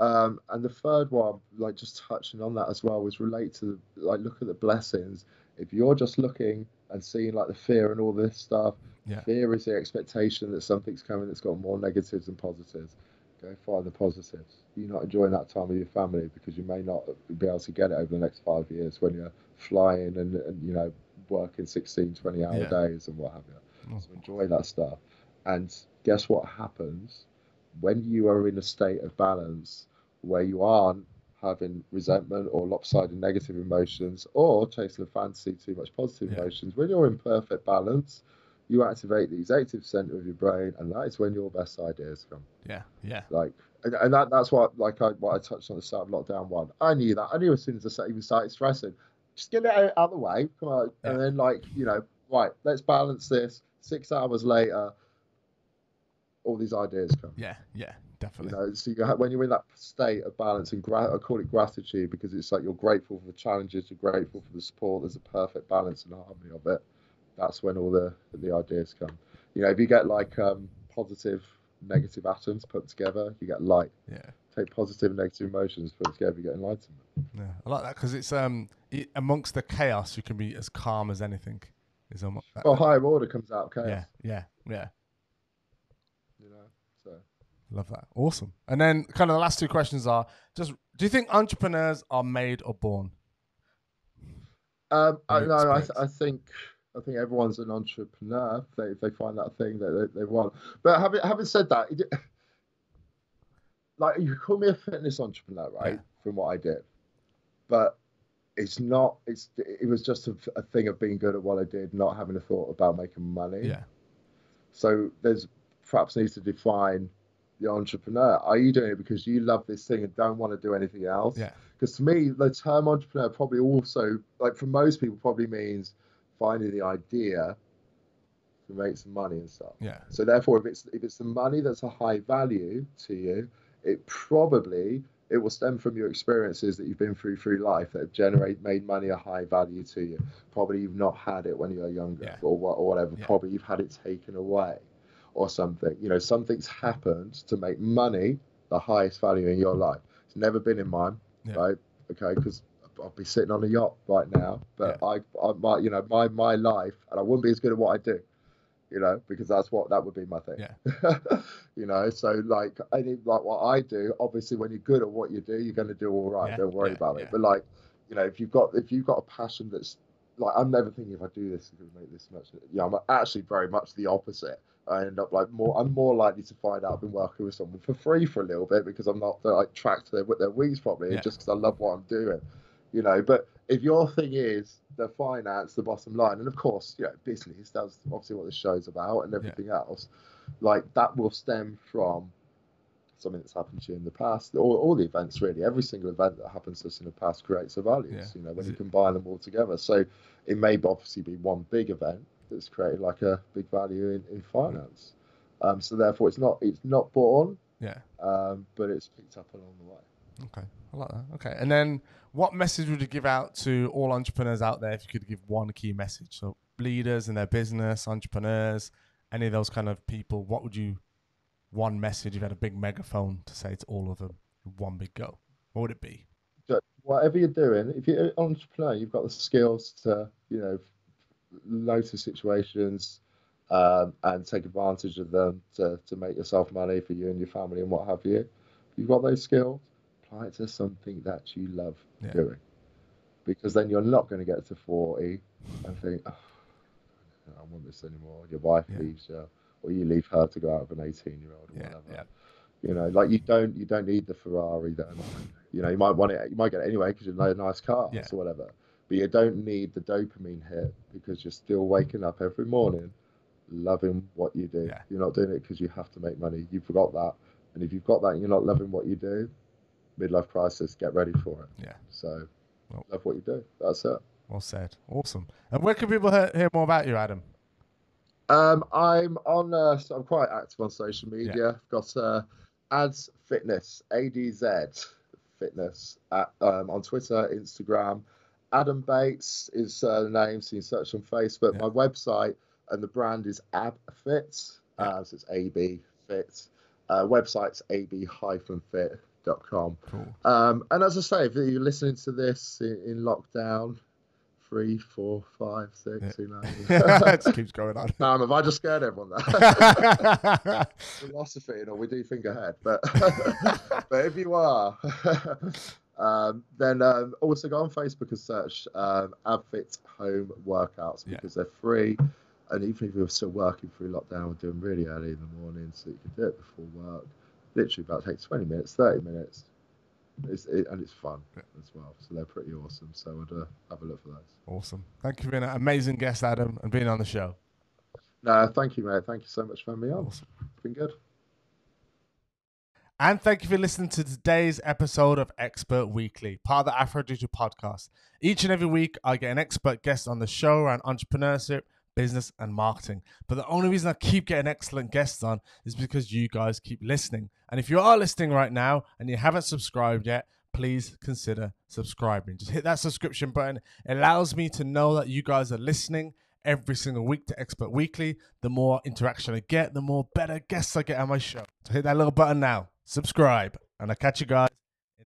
Um, and the third one, like just touching on that as well, was relate to the, like look at the blessings. If you're just looking and seeing like the fear and all this stuff, yeah. fear is the expectation that something's coming that's got more negatives than positives. Go find the positives. You're not enjoying that time with your family because you may not be able to get it over the next five years when you're flying and, and you know working sixteen, twenty hour yeah. days and what have you. Oh. So enjoy that stuff. And guess what happens? When you are in a state of balance where you aren't having resentment or lopsided negative emotions or chasing a fantasy too much positive yeah. emotions, when you're in perfect balance, you activate the executive center of your brain, and that is when your best ideas come. Yeah, yeah. Like, and, and that, that's what like I what I touched on the start of lockdown one. I knew that. I knew as soon as I even started stressing, just get it out of the way, come on, yeah. and then like you know, right, let's balance this. Six hours later. All these ideas come. Yeah, yeah, definitely. You know, so you have, when you're in that state of balance, and gra I call it gratitude because it's like you're grateful for the challenges, you're grateful for the support. There's a perfect balance and harmony of it. That's when all the the ideas come. You know, if you get like um, positive, negative atoms put together, you get light. Yeah. Take positive and negative emotions put together, you get enlightenment. Yeah, I like that because it's um it, amongst the chaos, you can be as calm as anything. Is almost. Well, higher order comes out of chaos. Yeah, yeah, yeah. Love that. Awesome. And then kind of the last two questions are just, do you think entrepreneurs are made or born? Um, I, no, I, th I think I think everyone's an entrepreneur if they, if they find that thing that they, they want. But having, having said that, it, like you call me a fitness entrepreneur, right? Yeah. From what I did. But it's not, it's, it was just a, a thing of being good at what I did, not having a thought about making money. Yeah. So there's perhaps needs to define the entrepreneur. Are you doing it because you love this thing and don't want to do anything else? Yeah. Because to me, the term entrepreneur probably also, like for most people, probably means finding the idea to make some money and stuff. Yeah. So therefore, if it's if it's the money that's a high value to you, it probably it will stem from your experiences that you've been through through life that have generate made money a high value to you. Probably you've not had it when you were younger, yeah. or what or whatever. Yeah. Probably you've had it taken away, or something. You know, something's happened to make money the highest value in your life. It's never been in mine. Yeah. Right, okay, because I'll be sitting on a yacht right now, but yeah. I, I might, you know, my my life, and I wouldn't be as good at what I do, you know, because that's what that would be my thing. Yeah. You know, so like any like what I do, obviously, when you're good at what you do, you're going to do all right. Yeah. Don't worry yeah. about yeah. it. But like, you know, if you've got if you've got a passion that's like, I'm never thinking if I do this, it's going to make this much. Yeah, I'm actually very much the opposite. I end up like more. I'm more likely to find out I've been working with someone for free for a little bit because I'm not like tracked their their weeks properly, yeah. just because I love what I'm doing, you know. But if your thing is the finance, the bottom line, and of course, you know, business, that's obviously what this show's about, and everything yeah. else, like that will stem from something that's happened to you in the past. All, all the events, really, every single event that happens to us in the past creates a value. Yeah. You know, when you combine them all together, so it may obviously be one big event that's created like a big value in, in finance. Um, so therefore it's not, it's not born. Yeah. Um, but it's picked up along the way. Okay. I like that. Okay. And then what message would you give out to all entrepreneurs out there? If you could give one key message, so leaders in their business, entrepreneurs, any of those kind of people, what would you, one message, you've had a big megaphone to say to all of them, one big go, what would it be? So whatever you're doing, if you're an entrepreneur, you've got the skills to, you know, loads of situations um, and take advantage of them to, to make yourself money for you and your family and what have you. If you've got those skills, apply it to something that you love yeah. doing, because then you're not going to get to forty and think, oh, I don't want this anymore. Your wife yeah. leaves you, or you leave her to go out with an eighteen year old or yeah, whatever. Yeah. You know, like you don't you don't need the Ferrari then. You know, you might want it, you might get it anyway because you know a nice car yeah. or whatever. But you don't need the dopamine hit because you're still waking up every morning loving what you do. Yeah. You're not doing it because you have to make money. You forgot that. And if you've got that and you're not loving what you do, midlife crisis, get ready for it. Yeah. So well, love what you do. That's it. Well said. Awesome. And where can people hear, hear more about you, Adam? Um, I'm on. Uh, so I'm quite active on social media. Yeah. I've got uh, Ads Fitness, A D Z Fitness at, um, on Twitter, Instagram. Adam Bates is uh, the name, so you can search on Facebook. Yeah. My website and the brand is Abfit, uh, so it's A B Fit. Uh, website's A B hyphen fit dot com. Cool. Um, and as I say, if you're listening to this in, in lockdown, three, four, five, six, yeah. you know. It just keeps going on. Um, have I just scared everyone there? Philosophy and all, we do think ahead, but, but if you are... Um, then um, also go on Facebook and search um, Abfit Home Workouts because yeah. they're free. And even if you're still working through lockdown, we're doing really early in the morning so you can do it before work. Literally about takes twenty minutes, thirty minutes. It's, it, and it's fun yeah. as well. So they're pretty awesome. So I'd uh, have a look for those. Awesome. Thank you for being an amazing guest, Adam, and being on the show. No, thank you, mate. Thank you so much for having me on. Awesome. It's been good. And thank you for listening to today's episode of Expert Weekly, part of the Afro Diritu podcast. Each and every week, I get an expert guest on the show around entrepreneurship, business, and marketing. But the only reason I keep getting excellent guests on is because you guys keep listening. And if you are listening right now and you haven't subscribed yet, please consider subscribing. Just hit that subscription button. It allows me to know that you guys are listening every single week to Expert Weekly. The more interaction I get, the more better guests I get on my show. So hit that little button now. Subscribe, and I'll catch you guys